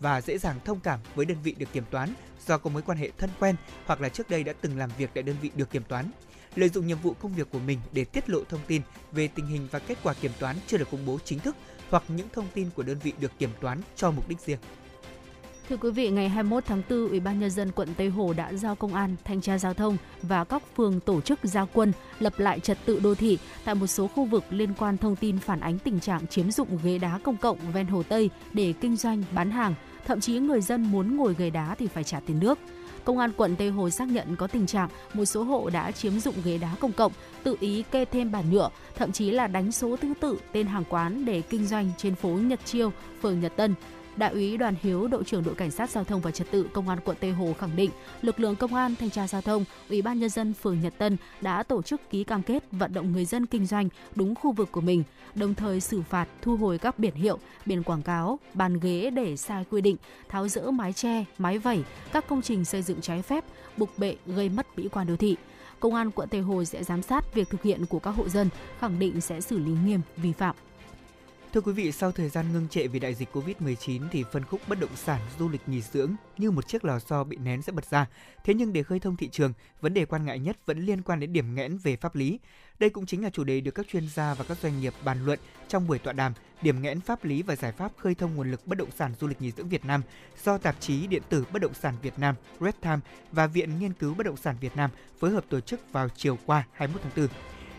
và dễ dàng thông cảm với đơn vị được kiểm toán do có mối quan hệ thân quen hoặc là trước đây đã từng làm việc tại đơn vị được kiểm toán. Lợi dụng nhiệm vụ công việc của mình để tiết lộ thông tin về tình hình và kết quả kiểm toán chưa được công bố chính thức hoặc những thông tin của đơn vị được kiểm toán cho mục đích riêng. Thưa quý vị, ngày hai mươi mốt tháng tư, Ủy ban Nhân dân quận Tây Hồ đã giao Công an, Thanh tra Giao thông và các phường tổ chức ra quân lập lại trật tự đô thị tại một số khu vực liên quan thông tin phản ánh tình trạng chiếm dụng ghế đá công cộng ven Hồ Tây để kinh doanh, bán hàng. Thậm chí người dân muốn ngồi ghế đá thì phải trả tiền nước. Công an quận Tây Hồ xác nhận có tình trạng một số hộ đã chiếm dụng ghế đá công cộng, tự ý kê thêm bàn nhựa, thậm chí là đánh số thứ tự tên hàng quán để kinh doanh trên phố Nhật Chiêu, phường Nhật Tân. Đại úy Đoàn Hiếu, đội trưởng đội cảnh sát giao thông và trật tự Công an quận Tây Hồ khẳng định, lực lượng Công an, Thanh tra Giao thông, Ủy ban Nhân dân phường Nhật Tân đã tổ chức ký cam kết vận động người dân kinh doanh đúng khu vực của mình, đồng thời xử phạt thu hồi các biển hiệu, biển quảng cáo, bàn ghế để sai quy định, tháo dỡ mái tre, mái vẩy, các công trình xây dựng trái phép, bục bệ gây mất mỹ quan đô thị. Công an quận Tây Hồ sẽ giám sát việc thực hiện của các hộ dân, khẳng định sẽ xử lý nghiêm vi phạm. Thưa quý vị, sau thời gian ngưng trệ vì đại dịch covid mười chín thì phân khúc bất động sản, du lịch nghỉ dưỡng như một chiếc lò xo bị nén sẽ bật ra. Thế nhưng để khơi thông thị trường, vấn đề quan ngại nhất vẫn liên quan đến điểm nghẽn về pháp lý. Đây cũng chính là chủ đề được các chuyên gia và các doanh nghiệp bàn luận trong buổi tọa đàm Điểm nghẽn pháp lý và giải pháp khơi thông nguồn lực bất động sản, du lịch nghỉ dưỡng Việt Nam do tạp chí điện tử Bất động sản Việt Nam, Red Time và Viện Nghiên cứu Bất động sản Việt Nam phối hợp tổ chức vào chiều qua hai mươi mốt tháng tư.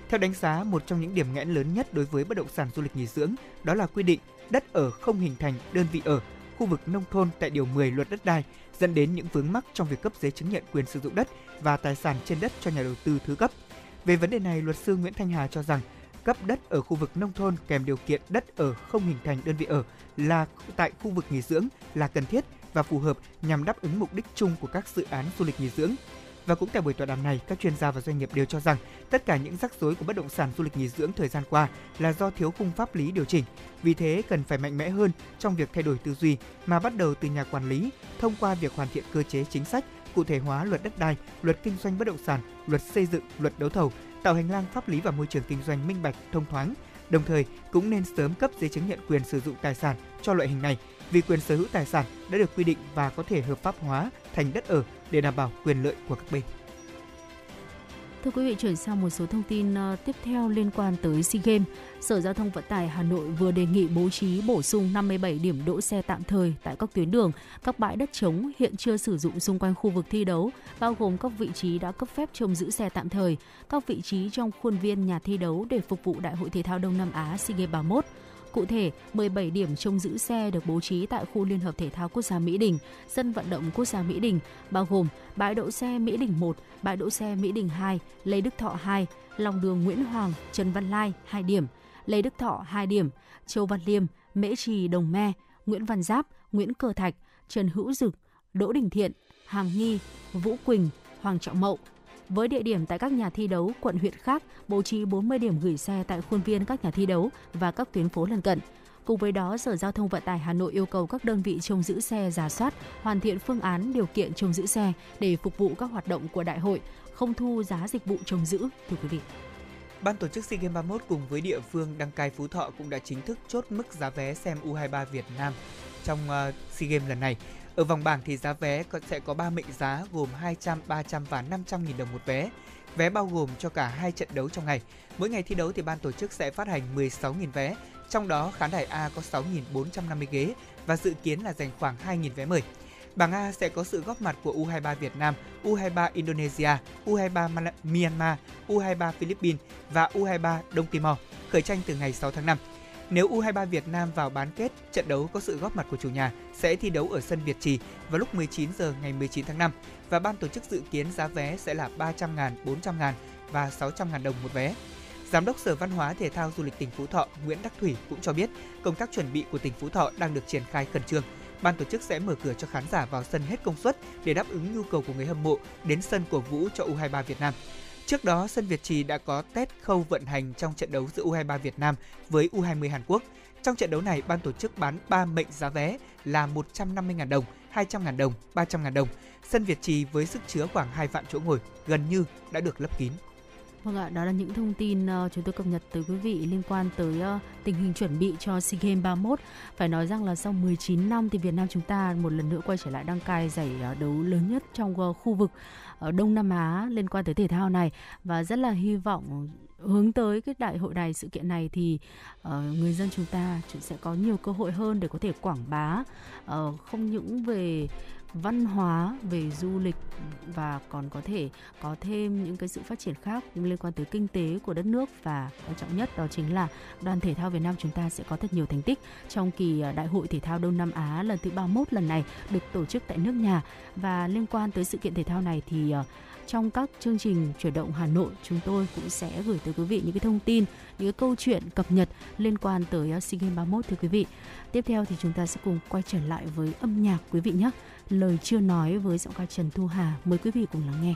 Theo đánh giá, một trong những điểm nghẽn lớn nhất đối với bất động sản du lịch nghỉ dưỡng đó là quy định đất ở không hình thành đơn vị ở khu vực nông thôn tại điều mười Luật Đất đai, dẫn đến những vướng mắc trong việc cấp giấy chứng nhận quyền sử dụng đất và tài sản trên đất cho nhà đầu tư thứ cấp. Về vấn đề này, luật sư Nguyễn Thanh Hà cho rằng cấp đất ở khu vực nông thôn kèm điều kiện đất ở không hình thành đơn vị ở là tại khu vực nghỉ dưỡng là cần thiết và phù hợp nhằm đáp ứng mục đích chung của các dự án du lịch nghỉ dưỡng. Và cũng tại buổi tọa đàm này, các chuyên gia và doanh nghiệp đều cho rằng tất cả những rắc rối của bất động sản du lịch nghỉ dưỡng thời gian qua là do thiếu khung pháp lý điều chỉnh. Vì thế, cần phải mạnh mẽ hơn trong việc thay đổi tư duy mà bắt đầu từ nhà quản lý, thông qua việc hoàn thiện cơ chế chính sách, cụ thể hóa Luật Đất đai, Luật Kinh doanh bất động sản, Luật Xây dựng, Luật Đấu thầu, tạo hành lang pháp lý và môi trường kinh doanh minh bạch, thông thoáng. Đồng thời, cũng nên sớm cấp giấy chứng nhận quyền sử dụng tài sản cho loại hình này, vì quyền sở hữu tài sản đã được quy định và có thể hợp pháp hóa thành đất ở để đảm bảo quyền lợi của các bên. Thưa quý vị, chuyển sang một số thông tin tiếp theo liên quan tới SEA Games. Sở Giao thông Vận tải Hà Nội vừa đề nghị bố trí bổ sung năm mươi bảy điểm đỗ xe tạm thời tại các tuyến đường, các bãi đất trống hiện chưa sử dụng xung quanh khu vực thi đấu, bao gồm các vị trí đã cấp phép trông giữ xe tạm thời, các vị trí trong khuôn viên nhà thi đấu để phục vụ Đại hội Thể thao Đông Nam Á SEA Games ba mươi mốt. Cụ thể, mười bảy điểm trông giữ xe được bố trí tại khu Liên hợp Thể thao Quốc gia Mỹ Đình, sân vận động Quốc gia Mỹ Đình, bao gồm bãi đỗ xe Mỹ Đình một, bãi đỗ xe Mỹ Đình hai, Lê Đức Thọ hai, lòng đường Nguyễn Hoàng, Trần Văn Lai hai điểm, Lê Đức Thọ hai điểm, Châu Văn Liêm, Mễ Trì Đồng Me, Nguyễn Văn Giáp, Nguyễn Cơ Thạch, Trần Hữu Dực, Đỗ Đình Thiện, Hàng Nghi, Vũ Quỳnh, Hoàng Trọng Mậu. Với địa điểm tại các nhà thi đấu quận huyện khác, bố trí bốn mươi điểm gửi xe tại khuôn viên các nhà thi đấu và các tuyến phố lân cận. Cùng với đó, Sở Giao thông Vận tải Hà Nội yêu cầu các đơn vị trông giữ xe rà soát, hoàn thiện phương án điều kiện trông giữ xe để phục vụ các hoạt động của đại hội, không thu giá dịch vụ trông giữ. Thưa quý vị, Ban tổ chức SEA Games ba mươi mốt cùng với địa phương đăng cai Phú Thọ cũng đã chính thức chốt mức giá vé xem u hai mươi ba Việt Nam trong uh, SEA Games lần này. Ở vòng bảng thì giá vé sẽ có ba mệnh giá gồm hai trăm, ba trăm và năm trăm nghìn đồng một vé. Vé bao gồm cho cả hai trận đấu trong ngày. Mỗi ngày thi đấu thì ban tổ chức sẽ phát hành mười sáu nghìn vé, trong đó khán đài A có sáu nghìn bốn trăm năm mươi ghế và dự kiến là dành khoảng hai nghìn vé mời. Bảng A sẽ có sự góp mặt của u hai mươi ba Việt Nam, u hai mươi ba Indonesia, u hai mươi ba Myanmar, u hai mươi ba Philippines và u hai mươi ba Đông Timor, khởi tranh từ ngày sáu tháng năm. Nếu u hai mươi ba Việt Nam vào bán kết, trận đấu có sự góp mặt của chủ nhà sẽ thi đấu ở sân Việt Trì vào lúc mười chín giờ ngày mười chín tháng năm và ban tổ chức dự kiến giá vé sẽ là ba trăm nghìn, bốn trăm nghìn và sáu trăm nghìn đồng một vé. Giám đốc Sở Văn hóa Thể thao Du lịch tỉnh Phú Thọ Nguyễn Đắc Thủy cũng cho biết công tác chuẩn bị của tỉnh Phú Thọ đang được triển khai khẩn trương. ban tổ chức sẽ mở cửa cho khán giả vào sân hết công suất để đáp ứng nhu cầu của người hâm mộ đến sân cổ vũ cho u hai ba Việt Nam. Trước đó, sân Việt Trì đã có test khâu vận hành trong trận đấu giữa u hai ba Việt Nam với u hai mươi Hàn Quốc. Trong trận đấu này, ban tổ chức bán ba mệnh giá vé là một trăm năm mươi nghìn đồng, hai trăm nghìn đồng, ba trăm nghìn đồng. Sân Việt Trì với sức chứa khoảng hai vạn chỗ ngồi, gần như đã được lấp kín. Vâng ạ, đó là những thông tin chúng tôi cập nhật tới quý vị liên quan tới tình hình chuẩn bị cho SEA Games ba mươi mốt. Phải nói rằng là sau mười chín năm thì Việt Nam chúng ta một lần nữa quay trở lại đăng cai giải đấu lớn nhất trong khu vực ở Đông Nam Á liên quan tới thể thao này, và rất là hy vọng hướng tới cái đại hội này, sự kiện này thì uh, người dân chúng ta sẽ có nhiều cơ hội hơn để có thể quảng bá uh, không những về văn hóa, về du lịch và còn có thể có thêm những cái sự phát triển khác liên quan tới kinh tế của đất nước, và quan trọng nhất đó chính là đoàn thể thao Việt Nam chúng ta sẽ có thật nhiều thành tích trong kỳ Đại hội Thể thao Đông Nam Á lần thứ ba mươi mốt lần này được tổ chức tại nước nhà. Và liên quan tới sự kiện thể thao này thì uh, trong các chương trình Chuyển động Hà Nội, chúng tôi cũng sẽ gửi tới quý vị những cái thông tin, những cái câu chuyện cập nhật liên quan tới SEA Games ba mươi mốt thưa quý vị. Tiếp theo thì chúng ta sẽ cùng quay trở lại với âm nhạc quý vị nhé. Lời chưa nói với giọng ca Trần Thu Hà, mời quý vị cùng lắng nghe.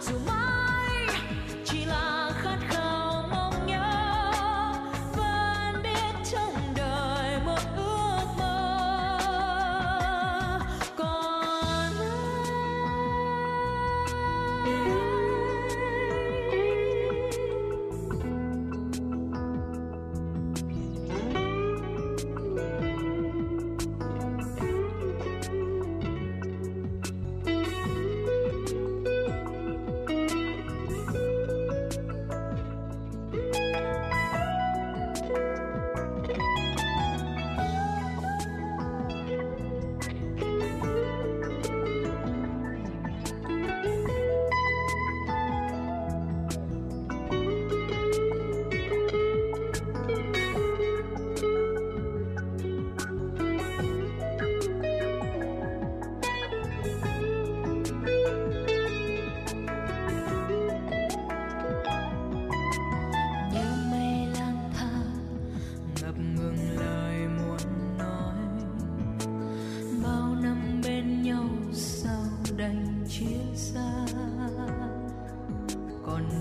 Dù mãi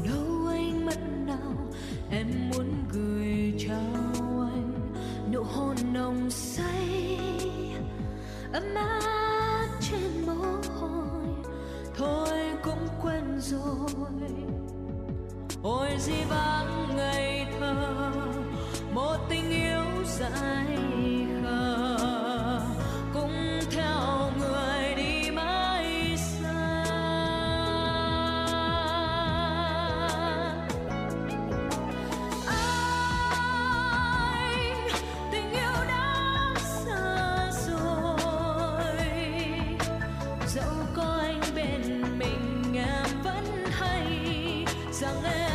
đâu ánh mắt nào em muốn gửi trao anh, nụ hôn nồng say ấm áp trên mồ hôi, thôi cũng quên rồi. Ôi dĩ vãng ngày thơ, một tình yêu dài khờ cũng theo người đi mãi xa. Anh, tình yêu đã xa rồi, dẫu có anh bên mình em vẫn hay rằng em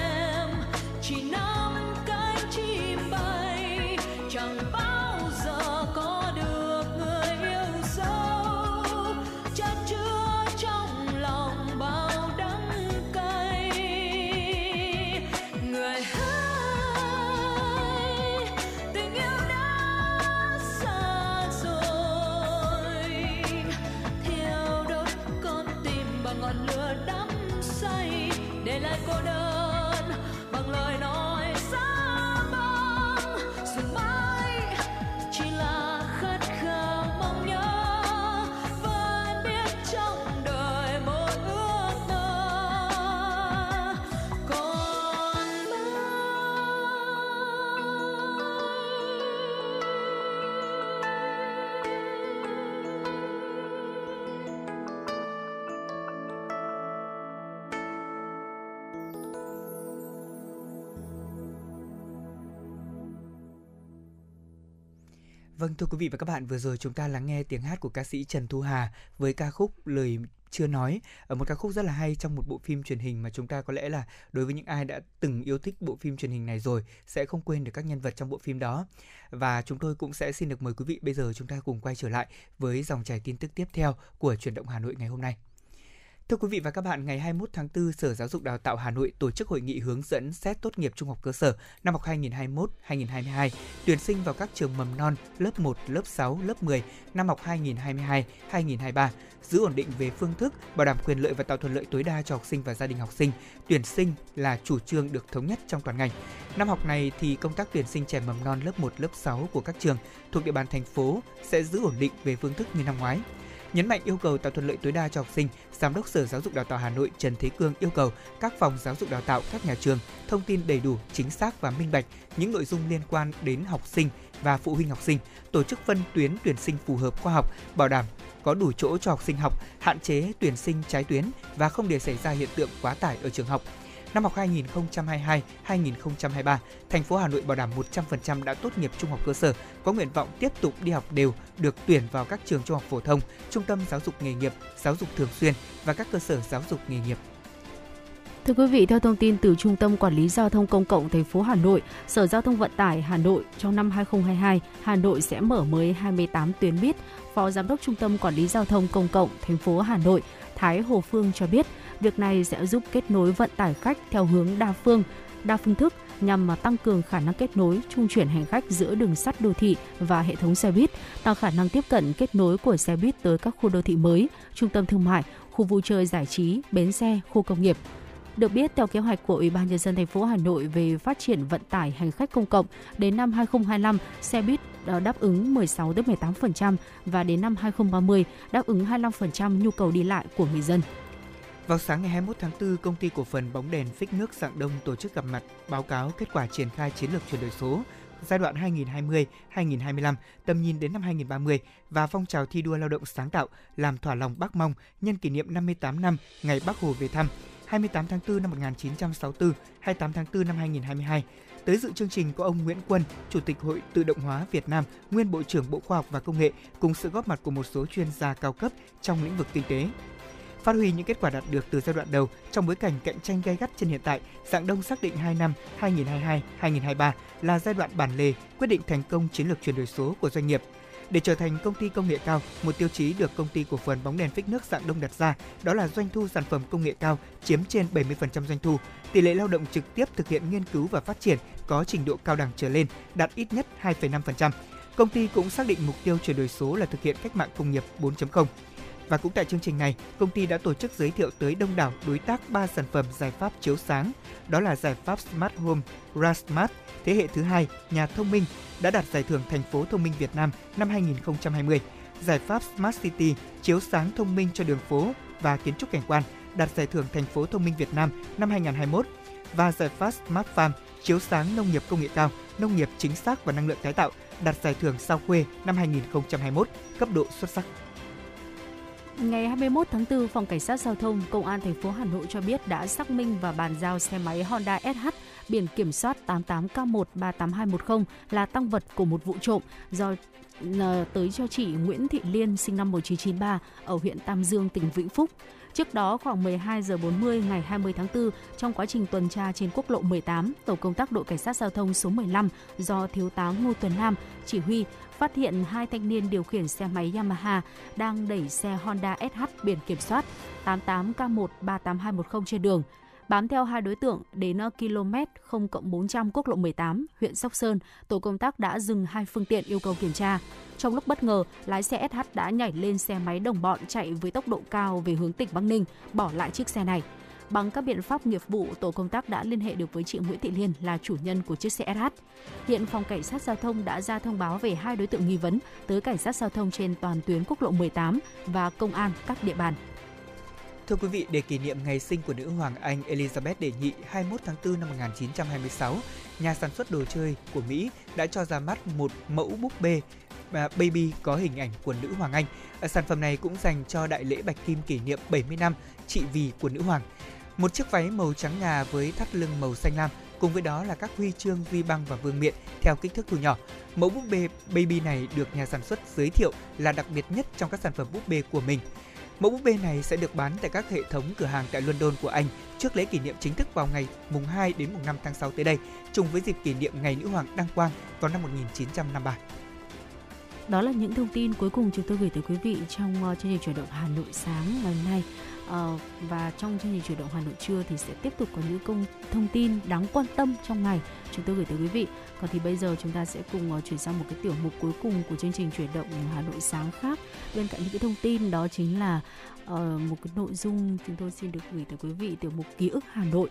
Vâng, thưa quý vị và các bạn, vừa rồi chúng ta lắng nghe tiếng hát của ca sĩ Trần Thu Hà với ca khúc Lời Chưa Nói, một ca khúc rất là hay trong một bộ phim truyền hình mà chúng ta có lẽ là đối với những ai đã từng yêu thích bộ phim truyền hình này rồi sẽ không quên được các nhân vật trong bộ phim đó. Và chúng tôi cũng sẽ xin được mời quý vị bây giờ chúng ta cùng quay trở lại với dòng chảy tin tức tiếp theo của Chuyển động Hà Nội ngày hôm nay. Thưa quý vị và các bạn, ngày hai mươi mốt tháng tư, Sở Giáo dục Đào tạo Hà Nội tổ chức hội nghị hướng dẫn xét tốt nghiệp trung học cơ sở năm học hai nghìn không trăm hai mươi mốt hai nghìn không trăm hai mươi hai, tuyển sinh vào các trường mầm non, lớp một, lớp sáu, lớp mười năm học hai nghìn không trăm hai mươi hai hai nghìn không trăm hai mươi ba, giữ ổn định về phương thức, bảo đảm quyền lợi và tạo thuận lợi tối đa cho học sinh và gia đình học sinh. Tuyển sinh là chủ trương được thống nhất trong toàn ngành. Năm học này thì công tác tuyển sinh trẻ mầm non lớp một, lớp sáu của các trường thuộc địa bàn thành phố sẽ giữ ổn định về phương thức như năm ngoái. Nhấn mạnh yêu cầu tạo thuận lợi tối đa cho học sinh, Giám đốc Sở Giáo dục Đào tạo Hà Nội Trần Thế Cương yêu cầu các phòng giáo dục đào tạo, các nhà trường thông tin đầy đủ, chính xác và minh bạch những nội dung liên quan đến học sinh và phụ huynh học sinh, tổ chức phân tuyến tuyển sinh phù hợp khoa học, bảo đảm có đủ chỗ cho học sinh học, hạn chế tuyển sinh trái tuyến và không để xảy ra hiện tượng quá tải ở trường học. Năm học hai nghìn không trăm hai mươi hai hai nghìn không trăm hai mươi ba, thành phố Hà Nội bảo đảm một trăm phần trăm đã tốt nghiệp trung học cơ sở, có nguyện vọng tiếp tục đi học đều được tuyển vào các trường trung học phổ thông, trung tâm giáo dục nghề nghiệp, giáo dục thường xuyên và các cơ sở giáo dục nghề nghiệp. Thưa quý vị, theo thông tin từ Trung tâm Quản lý Giao thông Công cộng thành phố Hà Nội, Sở Giao thông Vận tải Hà Nội, trong năm hai nghìn không trăm hai mươi hai, Hà Nội sẽ mở mới hai mươi tám tuyến buýt. Phó Giám đốc Trung tâm Quản lý Giao thông Công cộng thành phố Hà Nội, Thái Hồ Phương cho biết, việc này sẽ giúp kết nối vận tải khách theo hướng đa phương, đa phương thức nhằm tăng cường khả năng kết nối, trung chuyển hành khách giữa đường sắt đô thị và hệ thống xe buýt, tăng khả năng tiếp cận kết nối của xe buýt tới các khu đô thị mới, trung tâm thương mại, khu vui chơi giải trí, bến xe, khu công nghiệp. Được biết, theo kế hoạch của Ủy ban Nhân dân thành phố Hà Nội về phát triển vận tải hành khách công cộng, đến năm hai nghìn không trăm hai mươi lăm, xe buýt đáp ứng mười sáu đến mười tám phần trăm và đến năm hai nghìn không trăm ba mươi đáp ứng hai mươi lăm phần trăm nhu cầu đi lại của người dân. Vào sáng ngày hai mươi mốt tháng tư, Công ty Cổ phần Bóng đèn Phích nước Rạng Đông tổ chức gặp mặt báo cáo kết quả triển khai chiến lược chuyển đổi số giai đoạn hai nghìn không trăm hai mươi đến hai nghìn không trăm hai mươi lăm, tầm nhìn đến năm hai nghìn không trăm ba mươi và phong trào thi đua lao động sáng tạo làm thỏa lòng Bác mong nhân kỷ niệm năm mươi tám năm ngày Bác Hồ về thăm hai mươi tám tháng tư năm một nghìn chín trăm sáu mươi tư, hai mươi tám tháng tư năm hai nghìn không trăm hai mươi hai. Tới dự chương trình có ông Nguyễn Quân, Chủ tịch Hội Tự động hóa Việt Nam, nguyên Bộ trưởng Bộ Khoa học và Công nghệ cùng sự góp mặt của một số chuyên gia cao cấp trong lĩnh vực kinh tế. Phát huy những kết quả đạt được từ giai đoạn đầu trong bối cảnh cạnh tranh gay gắt trên hiện tại, Rạng Đông xác định hai năm hai nghìn không trăm hai mươi hai đến hai nghìn không trăm hai mươi ba là giai đoạn bản lề quyết định thành công chiến lược chuyển đổi số của doanh nghiệp. Để trở thành công ty công nghệ cao, một tiêu chí được Công ty Cổ phần Bóng đèn Phích nước Rạng Đông đặt ra đó là doanh thu sản phẩm công nghệ cao chiếm trên bảy mươi phần trăm doanh thu, tỷ lệ lao động trực tiếp thực hiện nghiên cứu và phát triển có trình độ cao đẳng trở lên đạt ít nhất hai phẩy năm phần trăm. Công ty cũng xác định mục tiêu chuyển đổi số là thực hiện cách mạng công nghiệp bốn chấm không. Và cũng tại chương trình này, công ty đã tổ chức giới thiệu tới đông đảo đối tác ba sản phẩm giải pháp chiếu sáng, đó là giải pháp Smart Home Rasmart thế hệ thứ hai, nhà thông minh, đã đạt giải thưởng Thành phố Thông minh Việt Nam năm hai nghìn không trăm hai mươi, giải pháp Smart City chiếu sáng thông minh cho đường phố và kiến trúc cảnh quan, đạt giải thưởng Thành phố Thông minh Việt Nam năm hai nghìn không trăm hai mươi mốt và giải pháp Smart Farm chiếu sáng nông nghiệp công nghệ cao, nông nghiệp chính xác và năng lượng tái tạo, đạt giải thưởng Sao Khuê năm hai nghìn không trăm hai mươi mốt, cấp độ xuất sắc. Ngày hai mươi mốt tháng tư, Phòng Cảnh sát Giao thông Công an thành phố Hà Nội cho biết đã xác minh và bàn giao xe máy Honda ét hát biển kiểm soát tám tám K một ba tám hai một không là tang vật của một vụ trộm do tới cho chị Nguyễn Thị Liên sinh năm một nghìn chín trăm chín mươi ba ở huyện Tam Dương, tỉnh Vĩnh Phúc. Trước đó, khoảng mười hai giờ bốn mươi ngày hai mươi tháng tư, trong quá trình tuần tra trên quốc lộ mười tám, tổ công tác đội cảnh sát giao thông số mười lăm do thiếu tá Ngô Tuấn Nam chỉ huy phát hiện hai thanh niên điều khiển xe máy Yamaha đang đẩy xe Honda ét hát biển kiểm soát tám tám K một ba tám hai một không trên đường. Bám theo hai đối tượng đến km không cộng bốn trăm quốc lộ mười tám, huyện Sóc Sơn, tổ công tác đã dừng hai phương tiện yêu cầu kiểm tra. Trong lúc bất ngờ, lái xe ét hát đã nhảy lên xe máy đồng bọn chạy với tốc độ cao về hướng tỉnh Bắc Ninh, bỏ lại chiếc xe này. Bằng các biện pháp nghiệp vụ, tổ công tác đã liên hệ được với chị Nguyễn Thị Liên là chủ nhân của chiếc xe ét hát. Hiện Phòng Cảnh sát Giao thông đã ra thông báo về hai đối tượng nghi vấn tới Cảnh sát Giao thông trên toàn tuyến quốc lộ mười tám và công an các địa bàn. Thưa quý vị, để kỷ niệm ngày sinh của nữ hoàng Anh Elizabeth đệ nhị hai mươi mốt tháng tư năm một nghìn chín trăm hai mươi sáu, nhà sản xuất đồ chơi của Mỹ đã cho ra mắt một mẫu búp bê Baby có hình ảnh của nữ hoàng Anh. Sản phẩm này cũng dành cho đại lễ Bạch Kim kỷ niệm bảy mươi năm trị vì của nữ hoàng. Một chiếc váy màu trắng ngà với thắt lưng màu xanh lam, cùng với đó là các huy chương, vi băng và vương miện theo kích thước thu nhỏ. Mẫu búp bê Baby này được nhà sản xuất giới thiệu là đặc biệt nhất trong các sản phẩm búp bê của mình. Mẫu búp bê này sẽ được bán tại các hệ thống cửa hàng tại London của Anh trước lễ kỷ niệm chính thức vào ngày mùng hai đến mùng năm tháng sáu tới đây, trùng với dịp kỷ niệm ngày nữ hoàng đăng quang vào năm một nghìn chín trăm năm mươi ba. Đó là những thông tin cuối cùng chúng tôi gửi tới quý vị trong chương trình Chuyển động Hà Nội sáng ngày hôm nay. Ờ, và trong chương trình Chuyển động Hà Nội trưa thì sẽ tiếp tục có những công, thông tin đáng quan tâm trong ngày chúng tôi gửi tới quý vị. Còn thì bây giờ chúng ta sẽ cùng uh, chuyển sang một cái tiểu mục cuối cùng của chương trình Chuyển động Hà Nội sáng khác. Bên cạnh những cái thông tin đó chính là uh, một cái nội dung chúng tôi xin được gửi tới quý vị, tiểu mục Ký ức Hà Nội.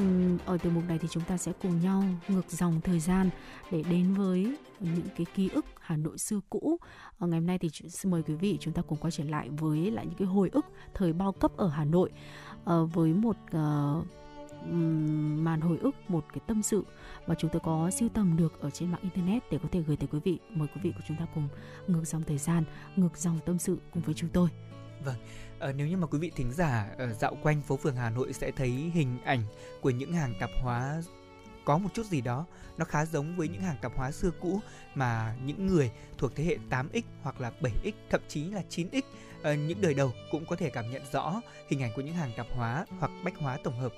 Uhm, ở tiểu mục này thì chúng ta sẽ cùng nhau ngược dòng thời gian để đến với những cái ký ức Hà Nội xưa cũ. Ở ngày hôm nay thì xin mời quý vị chúng ta cùng quay trở lại với lại những cái hồi ức thời bao cấp ở Hà Nội, à, với một à, màn hồi ức, một cái tâm sự mà chúng tôi có sưu tầm được ở trên mạng internet để có thể gửi tới quý vị. Mời quý vị của chúng ta cùng ngược dòng thời gian, ngược dòng tâm sự cùng với chúng tôi. Vâng, à, nếu như mà quý vị thính giả à, dạo quanh phố phường Hà Nội sẽ thấy hình ảnh của những hàng tạp hóa có một chút gì đó nó khá giống với những hàng tạp hóa xưa cũ mà những người thuộc thế hệ tám x hoặc là bảy x, thậm chí là chín x à, những đời đầu cũng có thể cảm nhận rõ hình ảnh của những hàng tạp hóa hoặc bách hóa tổng hợp.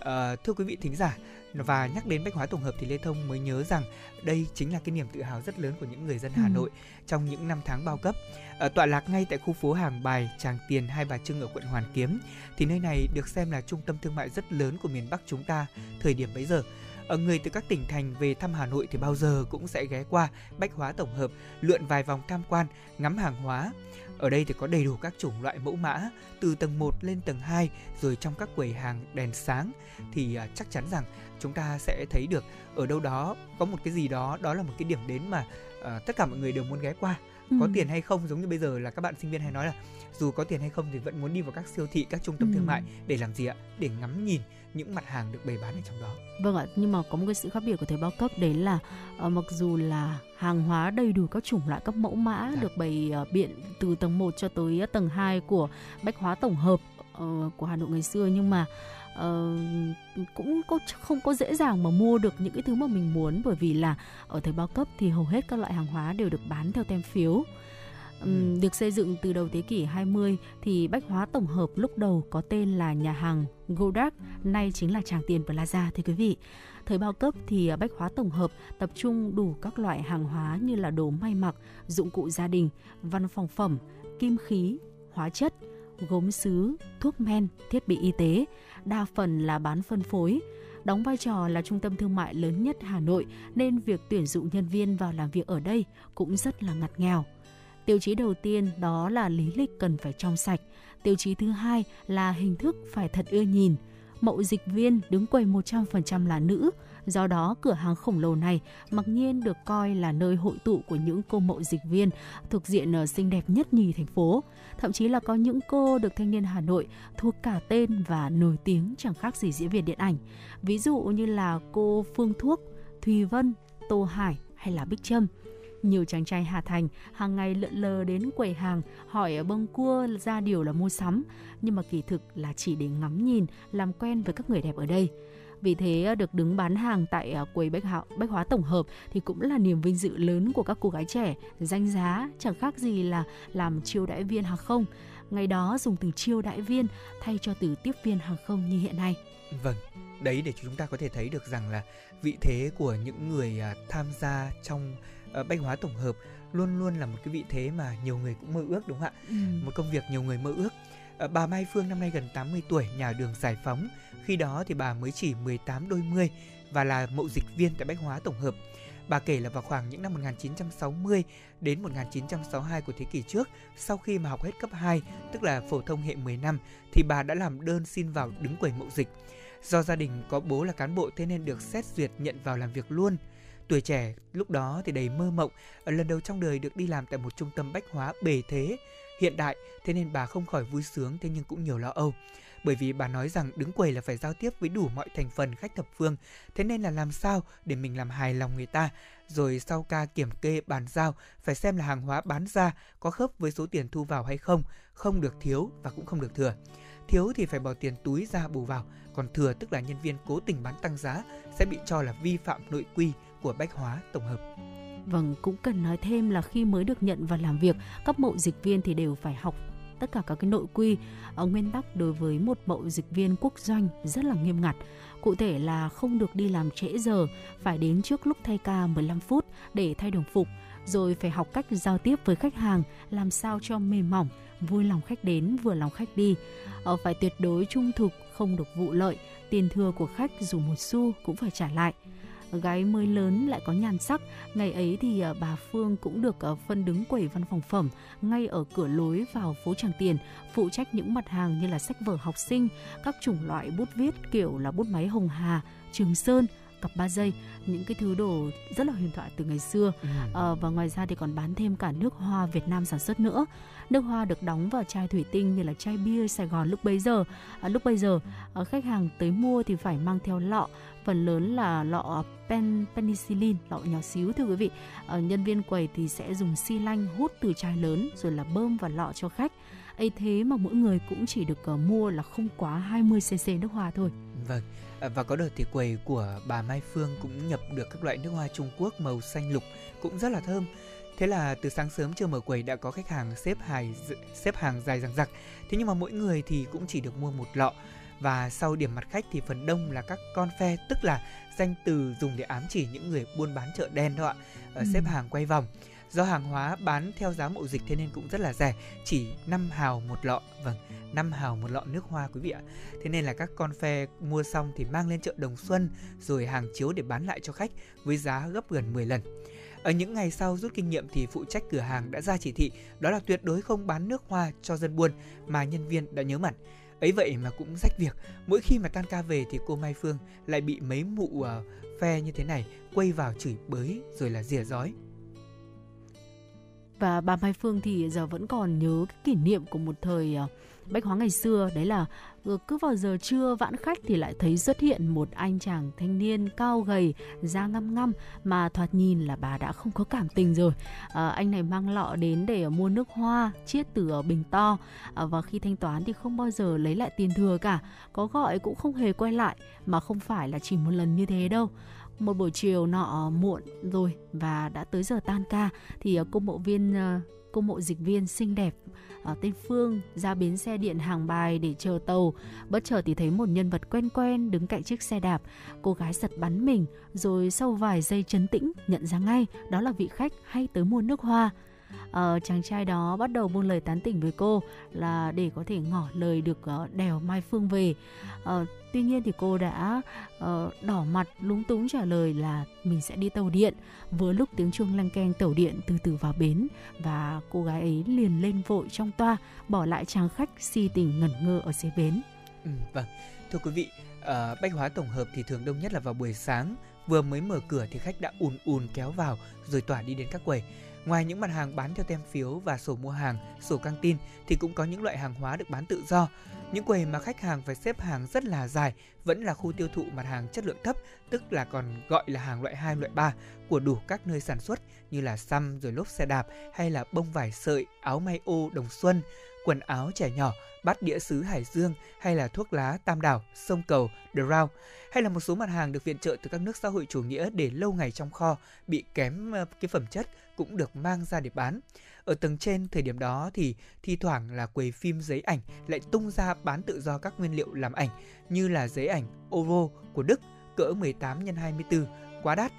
À, thưa quý vị thính giả, và nhắc đến bách hóa tổng hợp thì Lê Thông mới nhớ rằng đây chính là cái niềm tự hào rất lớn của những người dân Hà Nội trong những năm tháng bao cấp. À, tọa lạc ngay tại khu phố Hàng Bài, Tràng Tiền, Hai Bà Trưng ở quận Hoàn Kiếm thì nơi này được xem là trung tâm thương mại rất lớn của miền Bắc chúng ta thời điểm bấy giờ. Ở người từ các tỉnh thành về thăm Hà Nội thì bao giờ cũng sẽ ghé qua bách hóa tổng hợp, lượn vài vòng tham quan, ngắm hàng hóa. Ở đây thì có đầy đủ các chủng loại mẫu mã, từ tầng một lên tầng hai, rồi trong các quầy hàng đèn sáng thì chắc chắn rằng chúng ta sẽ thấy được ở đâu đó có một cái gì đó, đó là một cái điểm đến mà uh, tất cả mọi người đều muốn ghé qua. Ừ. Có tiền hay không, giống như bây giờ là các bạn sinh viên hay nói là dù có tiền hay không thì vẫn muốn đi vào các siêu thị, các trung tâm ừ. thương mại để làm gì ạ? Để ngắm nhìn những mặt hàng được bày bán ở trong đó. Vâng ạ, nhưng mà có một cái sự khác biệt của thời bao cấp đấy là uh, mặc dù là hàng hóa đầy đủ các chủng loại, các mẫu mã dạ. được bày uh, biện từ tầng một cho tới uh, tầng hai của bách hóa tổng hợp uh, của Hà Nội ngày xưa, nhưng mà Uh, cũng có, không có dễ dàng mà mua được những cái thứ mà mình muốn, bởi vì là ở thời bao cấp thì hầu hết các loại hàng hóa đều được bán theo tem phiếu. Um, được xây dựng từ đầu thế kỷ hai mươi thì bách hóa tổng hợp lúc đầu có tên là nhà hàng Godak, nay chính là Tràng Tiền Plaza. Thưa quý vị, thời bao cấp thì bách hóa tổng hợp tập trung đủ các loại hàng hóa như là đồ may mặc, dụng cụ gia đình, văn phòng phẩm, kim khí, hóa chất, gốm sứ, thuốc men, thiết bị y tế, đa phần là bán phân phối. Đóng vai trò là trung tâm thương mại lớn nhất Hà Nội nên việc tuyển dụng nhân viên vào làm việc ở đây cũng rất là ngặt nghèo. Tiêu chí đầu tiên đó là lý lịch cần phải trong sạch. Tiêu chí thứ hai là hình thức phải thật ưa nhìn. Mậu dịch viên đứng quầy một trăm phần trăm là nữ, do đó cửa hàng khổng lồ này mặc nhiên được coi là nơi hội tụ của những cô mậu dịch viên thuộc diện xinh đẹp nhất nhì thành phố. Thậm chí là có những cô được Thanh Niên Hà Nội thuộc cả tên và nổi tiếng chẳng khác gì diễn viên điện ảnh. Ví dụ như là cô Phương Thuốc, Thùy Vân, Tô Hải hay là Bích Trâm. Nhiều chàng trai Hà Thành hàng ngày lượn lờ đến quầy hàng hỏi bông cua ra điều là mua sắm, nhưng mà kỳ thực là chỉ để ngắm nhìn, làm quen với các người đẹp ở đây. Vì thế được đứng bán hàng tại quầy bách hóa, bách hóa tổng hợp thì cũng là niềm vinh dự lớn của các cô gái trẻ, danh giá chẳng khác gì là làm chiêu đãi viên hàng không. Ngày đó dùng từ chiêu đãi viên thay cho từ tiếp viên hàng không như hiện nay. Vâng, đấy để chúng ta có thể thấy được rằng là vị thế của những người tham gia trong bách hóa tổng hợp luôn luôn là một cái vị thế mà nhiều người cũng mơ ước, đúng không ạ? Ừ. Một công việc nhiều người mơ ước. Bà Mai Phương năm nay gần tám mươi tuổi, nhà đường Giải Phóng. Khi đó thì bà mới chỉ mười tám đôi mươi và là mậu dịch viên tại bách hóa tổng hợp. Bà kể là vào khoảng những năm một nghìn chín trăm sáu mươi đến một nghìn chín trăm sáu mươi hai của thế kỷ trước, sau khi mà học hết cấp hai, tức là phổ thông hệ mười năm, thì bà đã làm đơn xin vào đứng quầy mậu dịch. Do gia đình có bố là cán bộ thế nên được xét duyệt nhận vào làm việc luôn. Tuổi trẻ lúc đó thì đầy mơ mộng, lần đầu trong đời được đi làm tại một trung tâm bách hóa bề thế, hiện đại, thế nên bà không khỏi vui sướng, thế nhưng cũng nhiều lo âu. Bởi vì bà nói rằng đứng quầy là phải giao tiếp với đủ mọi thành phần khách thập phương, thế nên là làm sao để mình làm hài lòng người ta, rồi sau ca kiểm kê bàn giao phải xem là hàng hóa bán ra có khớp với số tiền thu vào hay không, không được thiếu và cũng không được thừa. Thiếu thì phải bỏ tiền túi ra bù vào, còn thừa tức là nhân viên cố tình bán tăng giá sẽ bị cho là vi phạm nội quy của bách hóa tổng hợp. Vâng, cũng cần nói thêm là khi mới được nhận và làm việc, các mậu dịch viên thì đều phải học tất cả các cái nội quy, nguyên tắc đối với một mậu dịch viên quốc doanh rất là nghiêm ngặt. Cụ thể là không được đi làm trễ giờ, phải đến trước lúc thay ca mười lăm phút để thay đồng phục, rồi phải học cách giao tiếp với khách hàng làm sao cho mềm mỏng, vui lòng khách đến, vừa lòng khách đi. Phải tuyệt đối trung thực, không được vụ lợi, tiền thừa của khách dù một xu cũng phải trả lại. Gái mới lớn lại có nhan sắc, ngày ấy thì bà Phương cũng được phân đứng quầy văn phòng phẩm ngay ở cửa lối vào phố Tràng Tiền, phụ trách những mặt hàng như là sách vở học sinh, các chủng loại bút viết kiểu là bút máy Hồng Hà, Trường Sơn, cặp ba giây, những cái thứ đồ rất là huyền thoại từ ngày xưa. Ừ. À, và ngoài ra thì còn bán thêm cả nước hoa Việt Nam sản xuất nữa. Nước hoa được đóng vào chai thủy tinh như là chai bia Sài Gòn lúc bấy giờ. À, lúc bấy giờ à, khách hàng tới mua thì phải mang theo lọ, phần lớn là lọ pen, penicillin, lọ nhỏ xíu thưa quý vị. À, nhân viên quầy thì sẽ dùng xi lanh hút từ chai lớn rồi là bơm vào lọ cho khách. Ấy thế mà mỗi người cũng chỉ được uh, mua là không quá hai mươi xê xê nước hoa thôi. Vâng, và có đợt thì quầy của bà Mai Phương cũng nhập được các loại nước hoa Trung Quốc màu xanh lục cũng rất là thơm. Thế là từ sáng sớm chưa mở quầy đã có khách hàng xếp, hài, xếp hàng dài dằng dặc. Thế nhưng mà mỗi người thì cũng chỉ được mua một lọ. Và sau điểm mặt khách thì phần đông là các con phe, tức là danh từ dùng để ám chỉ những người buôn bán chợ đen đó ạ, ừ. xếp hàng quay vòng. Do hàng hóa bán theo giá mậu dịch thế nên cũng rất là rẻ, chỉ năm hào một lọ. Vâng, năm hào một lọ nước hoa quý vị ạ. Thế nên là các con phe mua xong thì mang lên chợ Đồng Xuân rồi hàng chiếu để bán lại cho khách với giá gấp gần mười lần. Ở những ngày sau rút kinh nghiệm thì phụ trách cửa hàng đã ra chỉ thị đó là tuyệt đối không bán nước hoa cho dân buôn mà nhân viên đã nhớ mặt. Ấy vậy mà cũng rách việc, mỗi khi mà tan ca về thì cô Mai Phương lại bị mấy mụ uh, phe như thế này quay vào chửi bới rồi là rỉa rói. Và bà Mai Phương thì giờ vẫn còn nhớ cái kỷ niệm của một thời bách hóa ngày xưa. Đấy là cứ vào giờ trưa vãn khách thì lại thấy xuất hiện một anh chàng thanh niên cao gầy, da ngăm ngăm mà thoạt nhìn là bà đã không có cảm tình rồi. À, anh này mang lọ đến để mua nước hoa, chiết từ bình to. À, và khi thanh toán thì không bao giờ lấy lại tiền thừa cả. Có gọi cũng không hề quay lại, mà không phải là chỉ một lần như thế đâu. Một buổi chiều nọ muộn rồi và đã tới giờ tan ca thì cô mậu viên cô mậu dịch viên xinh đẹp tên Phương ra bến xe điện Hàng Bài để chờ tàu. Bất chợt thì thấy một nhân vật quen quen đứng cạnh chiếc xe đạp. Cô gái giật bắn mình rồi sau vài giây trấn tĩnh nhận ra ngay đó là vị khách hay tới mua nước hoa. à, chàng trai đó bắt đầu buông lời tán tỉnh với cô là để có thể ngỏ lời được đèo Mai Phương về. À, tuy nhiên thì cô đã à, đỏ mặt lúng túng trả lời là mình sẽ đi tàu điện. Vừa lúc tiếng chuông leng keng tàu điện từ từ vào bến và cô gái ấy liền lên vội trong toa, bỏ lại chàng khách si tình ngẩn ngơ ở dưới bến. Ừ, vâng, thưa quý vị, à, bách hóa tổng hợp thì thường đông nhất là vào buổi sáng. Vừa mới mở cửa thì khách đã ùn ùn kéo vào rồi tỏa đi đến các quầy. Ngoài những mặt hàng bán theo tem phiếu và sổ mua hàng, sổ căng tin thì cũng có những loại hàng hóa được bán tự do. Những quầy mà khách hàng phải xếp hàng rất là dài vẫn là khu tiêu thụ mặt hàng chất lượng thấp, tức là còn gọi là hàng loại hai, loại ba của đủ các nơi sản xuất như là xăm rồi lốp xe đạp hay là bông vải sợi, áo may ô Đồng Xuân, quần áo trẻ nhỏ, bát đĩa sứ Hải Dương hay là thuốc lá Tam Đảo, Sông Cầu, The Round, hay là một số mặt hàng được viện trợ từ các nước xã hội chủ nghĩa để lâu ngày trong kho bị kém cái phẩm chất cũng được mang ra để bán. Ở tầng trên thời điểm đó thì thi thoảng là quầy phim giấy ảnh lại tung ra bán tự do các nguyên liệu làm ảnh như là giấy ảnh Oro của Đức cỡ mười tám nhân hai mươi tư quá đắt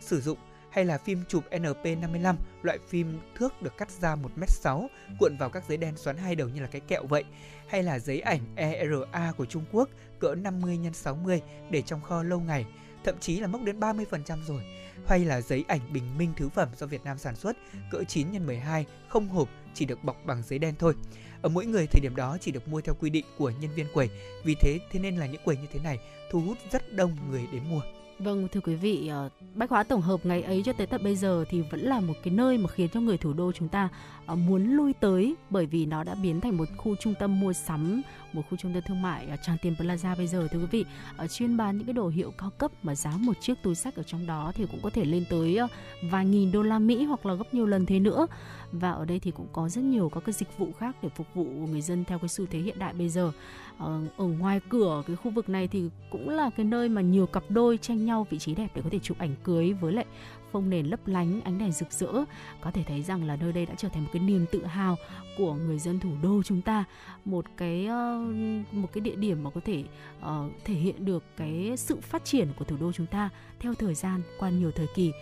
sử dụng, hay là phim chụp en pê năm mươi lăm, loại phim thước được cắt ra một mét sáu, cuộn vào các giấy đen xoắn hai đầu như là cái kẹo vậy, hay là giấy ảnh e rờ a của Trung Quốc cỡ năm mươi nhân sáu mươi để trong kho lâu ngày, thậm chí là mốc đến ba mươi phần trăm rồi, hay là giấy ảnh Bình Minh thứ phẩm do Việt Nam sản xuất cỡ chín nhân mười hai, không hộp, chỉ được bọc bằng giấy đen thôi. Ở mỗi người thời điểm đó chỉ được mua theo quy định của nhân viên quầy, vì thế thế nên là những quầy như thế này thu hút rất đông người đến mua. Vâng, thưa quý vị, bách hóa tổng hợp ngày ấy cho tới tận bây giờ thì vẫn là một cái nơi mà khiến cho người thủ đô chúng ta muốn lui tới, bởi vì nó đã biến thành một khu trung tâm mua sắm, một khu trung tâm thương mại Tràng Tiền Plaza bây giờ, thưa quý vị, chuyên bán những cái đồ hiệu cao cấp mà giá một chiếc túi xách ở trong đó thì cũng có thể lên tới vài nghìn đô la Mỹ hoặc là gấp nhiều lần thế nữa. Và ở đây thì cũng có rất nhiều các cái dịch vụ khác để phục vụ người dân theo cái xu thế hiện đại bây giờ. Ở ngoài cửa cái khu vực này thì cũng là cái nơi mà nhiều cặp đôi tranh nhau vị trí đẹp để có thể chụp ảnh cưới với lại phông nền lấp lánh, ánh đèn rực rỡ. Có thể thấy rằng là nơi đây đã trở thành một cái niềm tự hào của người dân thủ đô chúng ta, một cái một cái địa điểm mà có thể uh, thể hiện được cái sự phát triển của thủ đô chúng ta theo thời gian qua nhiều thời kỳ,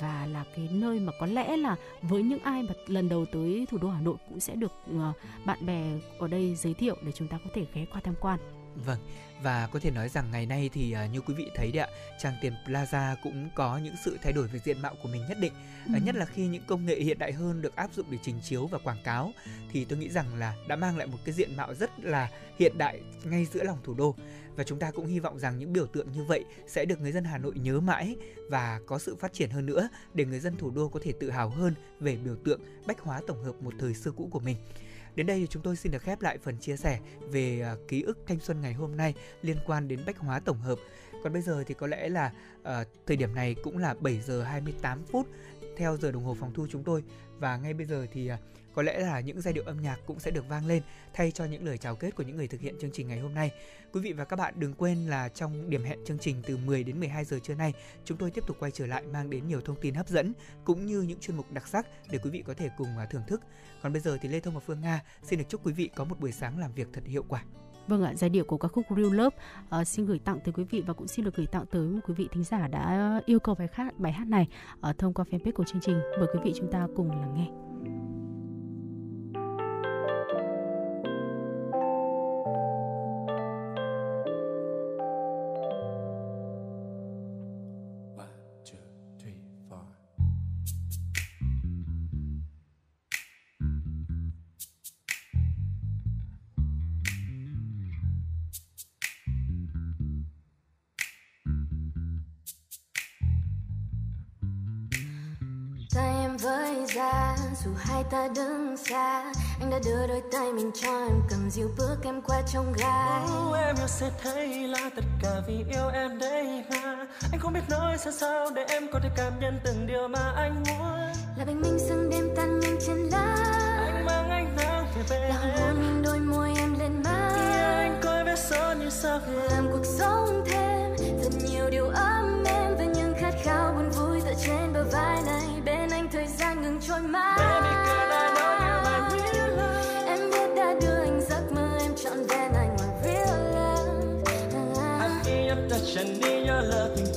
và là cái nơi mà có lẽ là với những ai mà lần đầu tới thủ đô Hà Nội cũng sẽ được uh, bạn bè ở đây giới thiệu để chúng ta có thể ghé qua tham quan. Vâng, và có thể nói rằng ngày nay thì uh, như quý vị thấy đấy ạ, Tràng Tiền Plaza cũng có những sự thay đổi về diện mạo của mình nhất định, ừ. uh, nhất là khi những công nghệ hiện đại hơn được áp dụng để trình chiếu và quảng cáo thì tôi nghĩ rằng là đã mang lại một cái diện mạo rất là hiện đại ngay giữa lòng thủ đô. Và chúng ta cũng hy vọng rằng những biểu tượng như vậy sẽ được người dân Hà Nội nhớ mãi và có sự phát triển hơn nữa để người dân thủ đô có thể tự hào hơn về biểu tượng bách hóa tổng hợp một thời xưa cũ của mình. Đến đây thì chúng tôi xin được khép lại phần chia sẻ về uh, ký ức thanh xuân ngày hôm nay liên quan đến bách hóa tổng hợp. Còn bây giờ thì có lẽ là uh, thời điểm này cũng là bảy giờ hai mươi tám phút theo giờ đồng hồ phòng thu chúng tôi. Và ngay bây giờ thì uh, có lẽ là những giai điệu âm nhạc cũng sẽ được vang lên thay cho những lời chào kết của những người thực hiện chương trình ngày hôm nay. Quý vị và các bạn đừng quên là trong điểm hẹn chương trình từ mười đến mười hai giờ trưa nay, chúng tôi tiếp tục quay trở lại mang đến nhiều thông tin hấp dẫn cũng như những chuyên mục đặc sắc để quý vị có thể cùng thưởng thức. Còn bây giờ thì Lê Thông và Phương Nga xin được chúc quý vị có một buổi sáng làm việc thật hiệu quả. Vâng ạ, giai điệu của ca khúc Real Love uh, xin gửi tặng tới quý vị và cũng xin được gửi tặng tới một quý vị thính giả đã yêu cầu bài hát, bài hát này uh, thông qua fanpage của chương trình. Mời quý vị chúng ta cùng lắng nghe. Dù hai ta đứng xa, anh đã đưa đôi tay mình cho em cầm dịu bước em qua trong gai. Oh, em yêu sẽ thấy là tất cả vì yêu em đấy mà. Anh không biết nói sao sao để em có thể cảm nhận từng điều mà anh muốn. Là bình minh sương đêm tan nhanh trên lá. Anh mang ánh nắng về bên em. Hôn đôi môi em lên má. Kia anh coi vết son như sao. Làm cuộc sống thêm thật nhiều điều ấm em và những khát khao buồn vui tựa trên bờ vai này. Bên anh thời gian ngừng trôi mãi. Your love.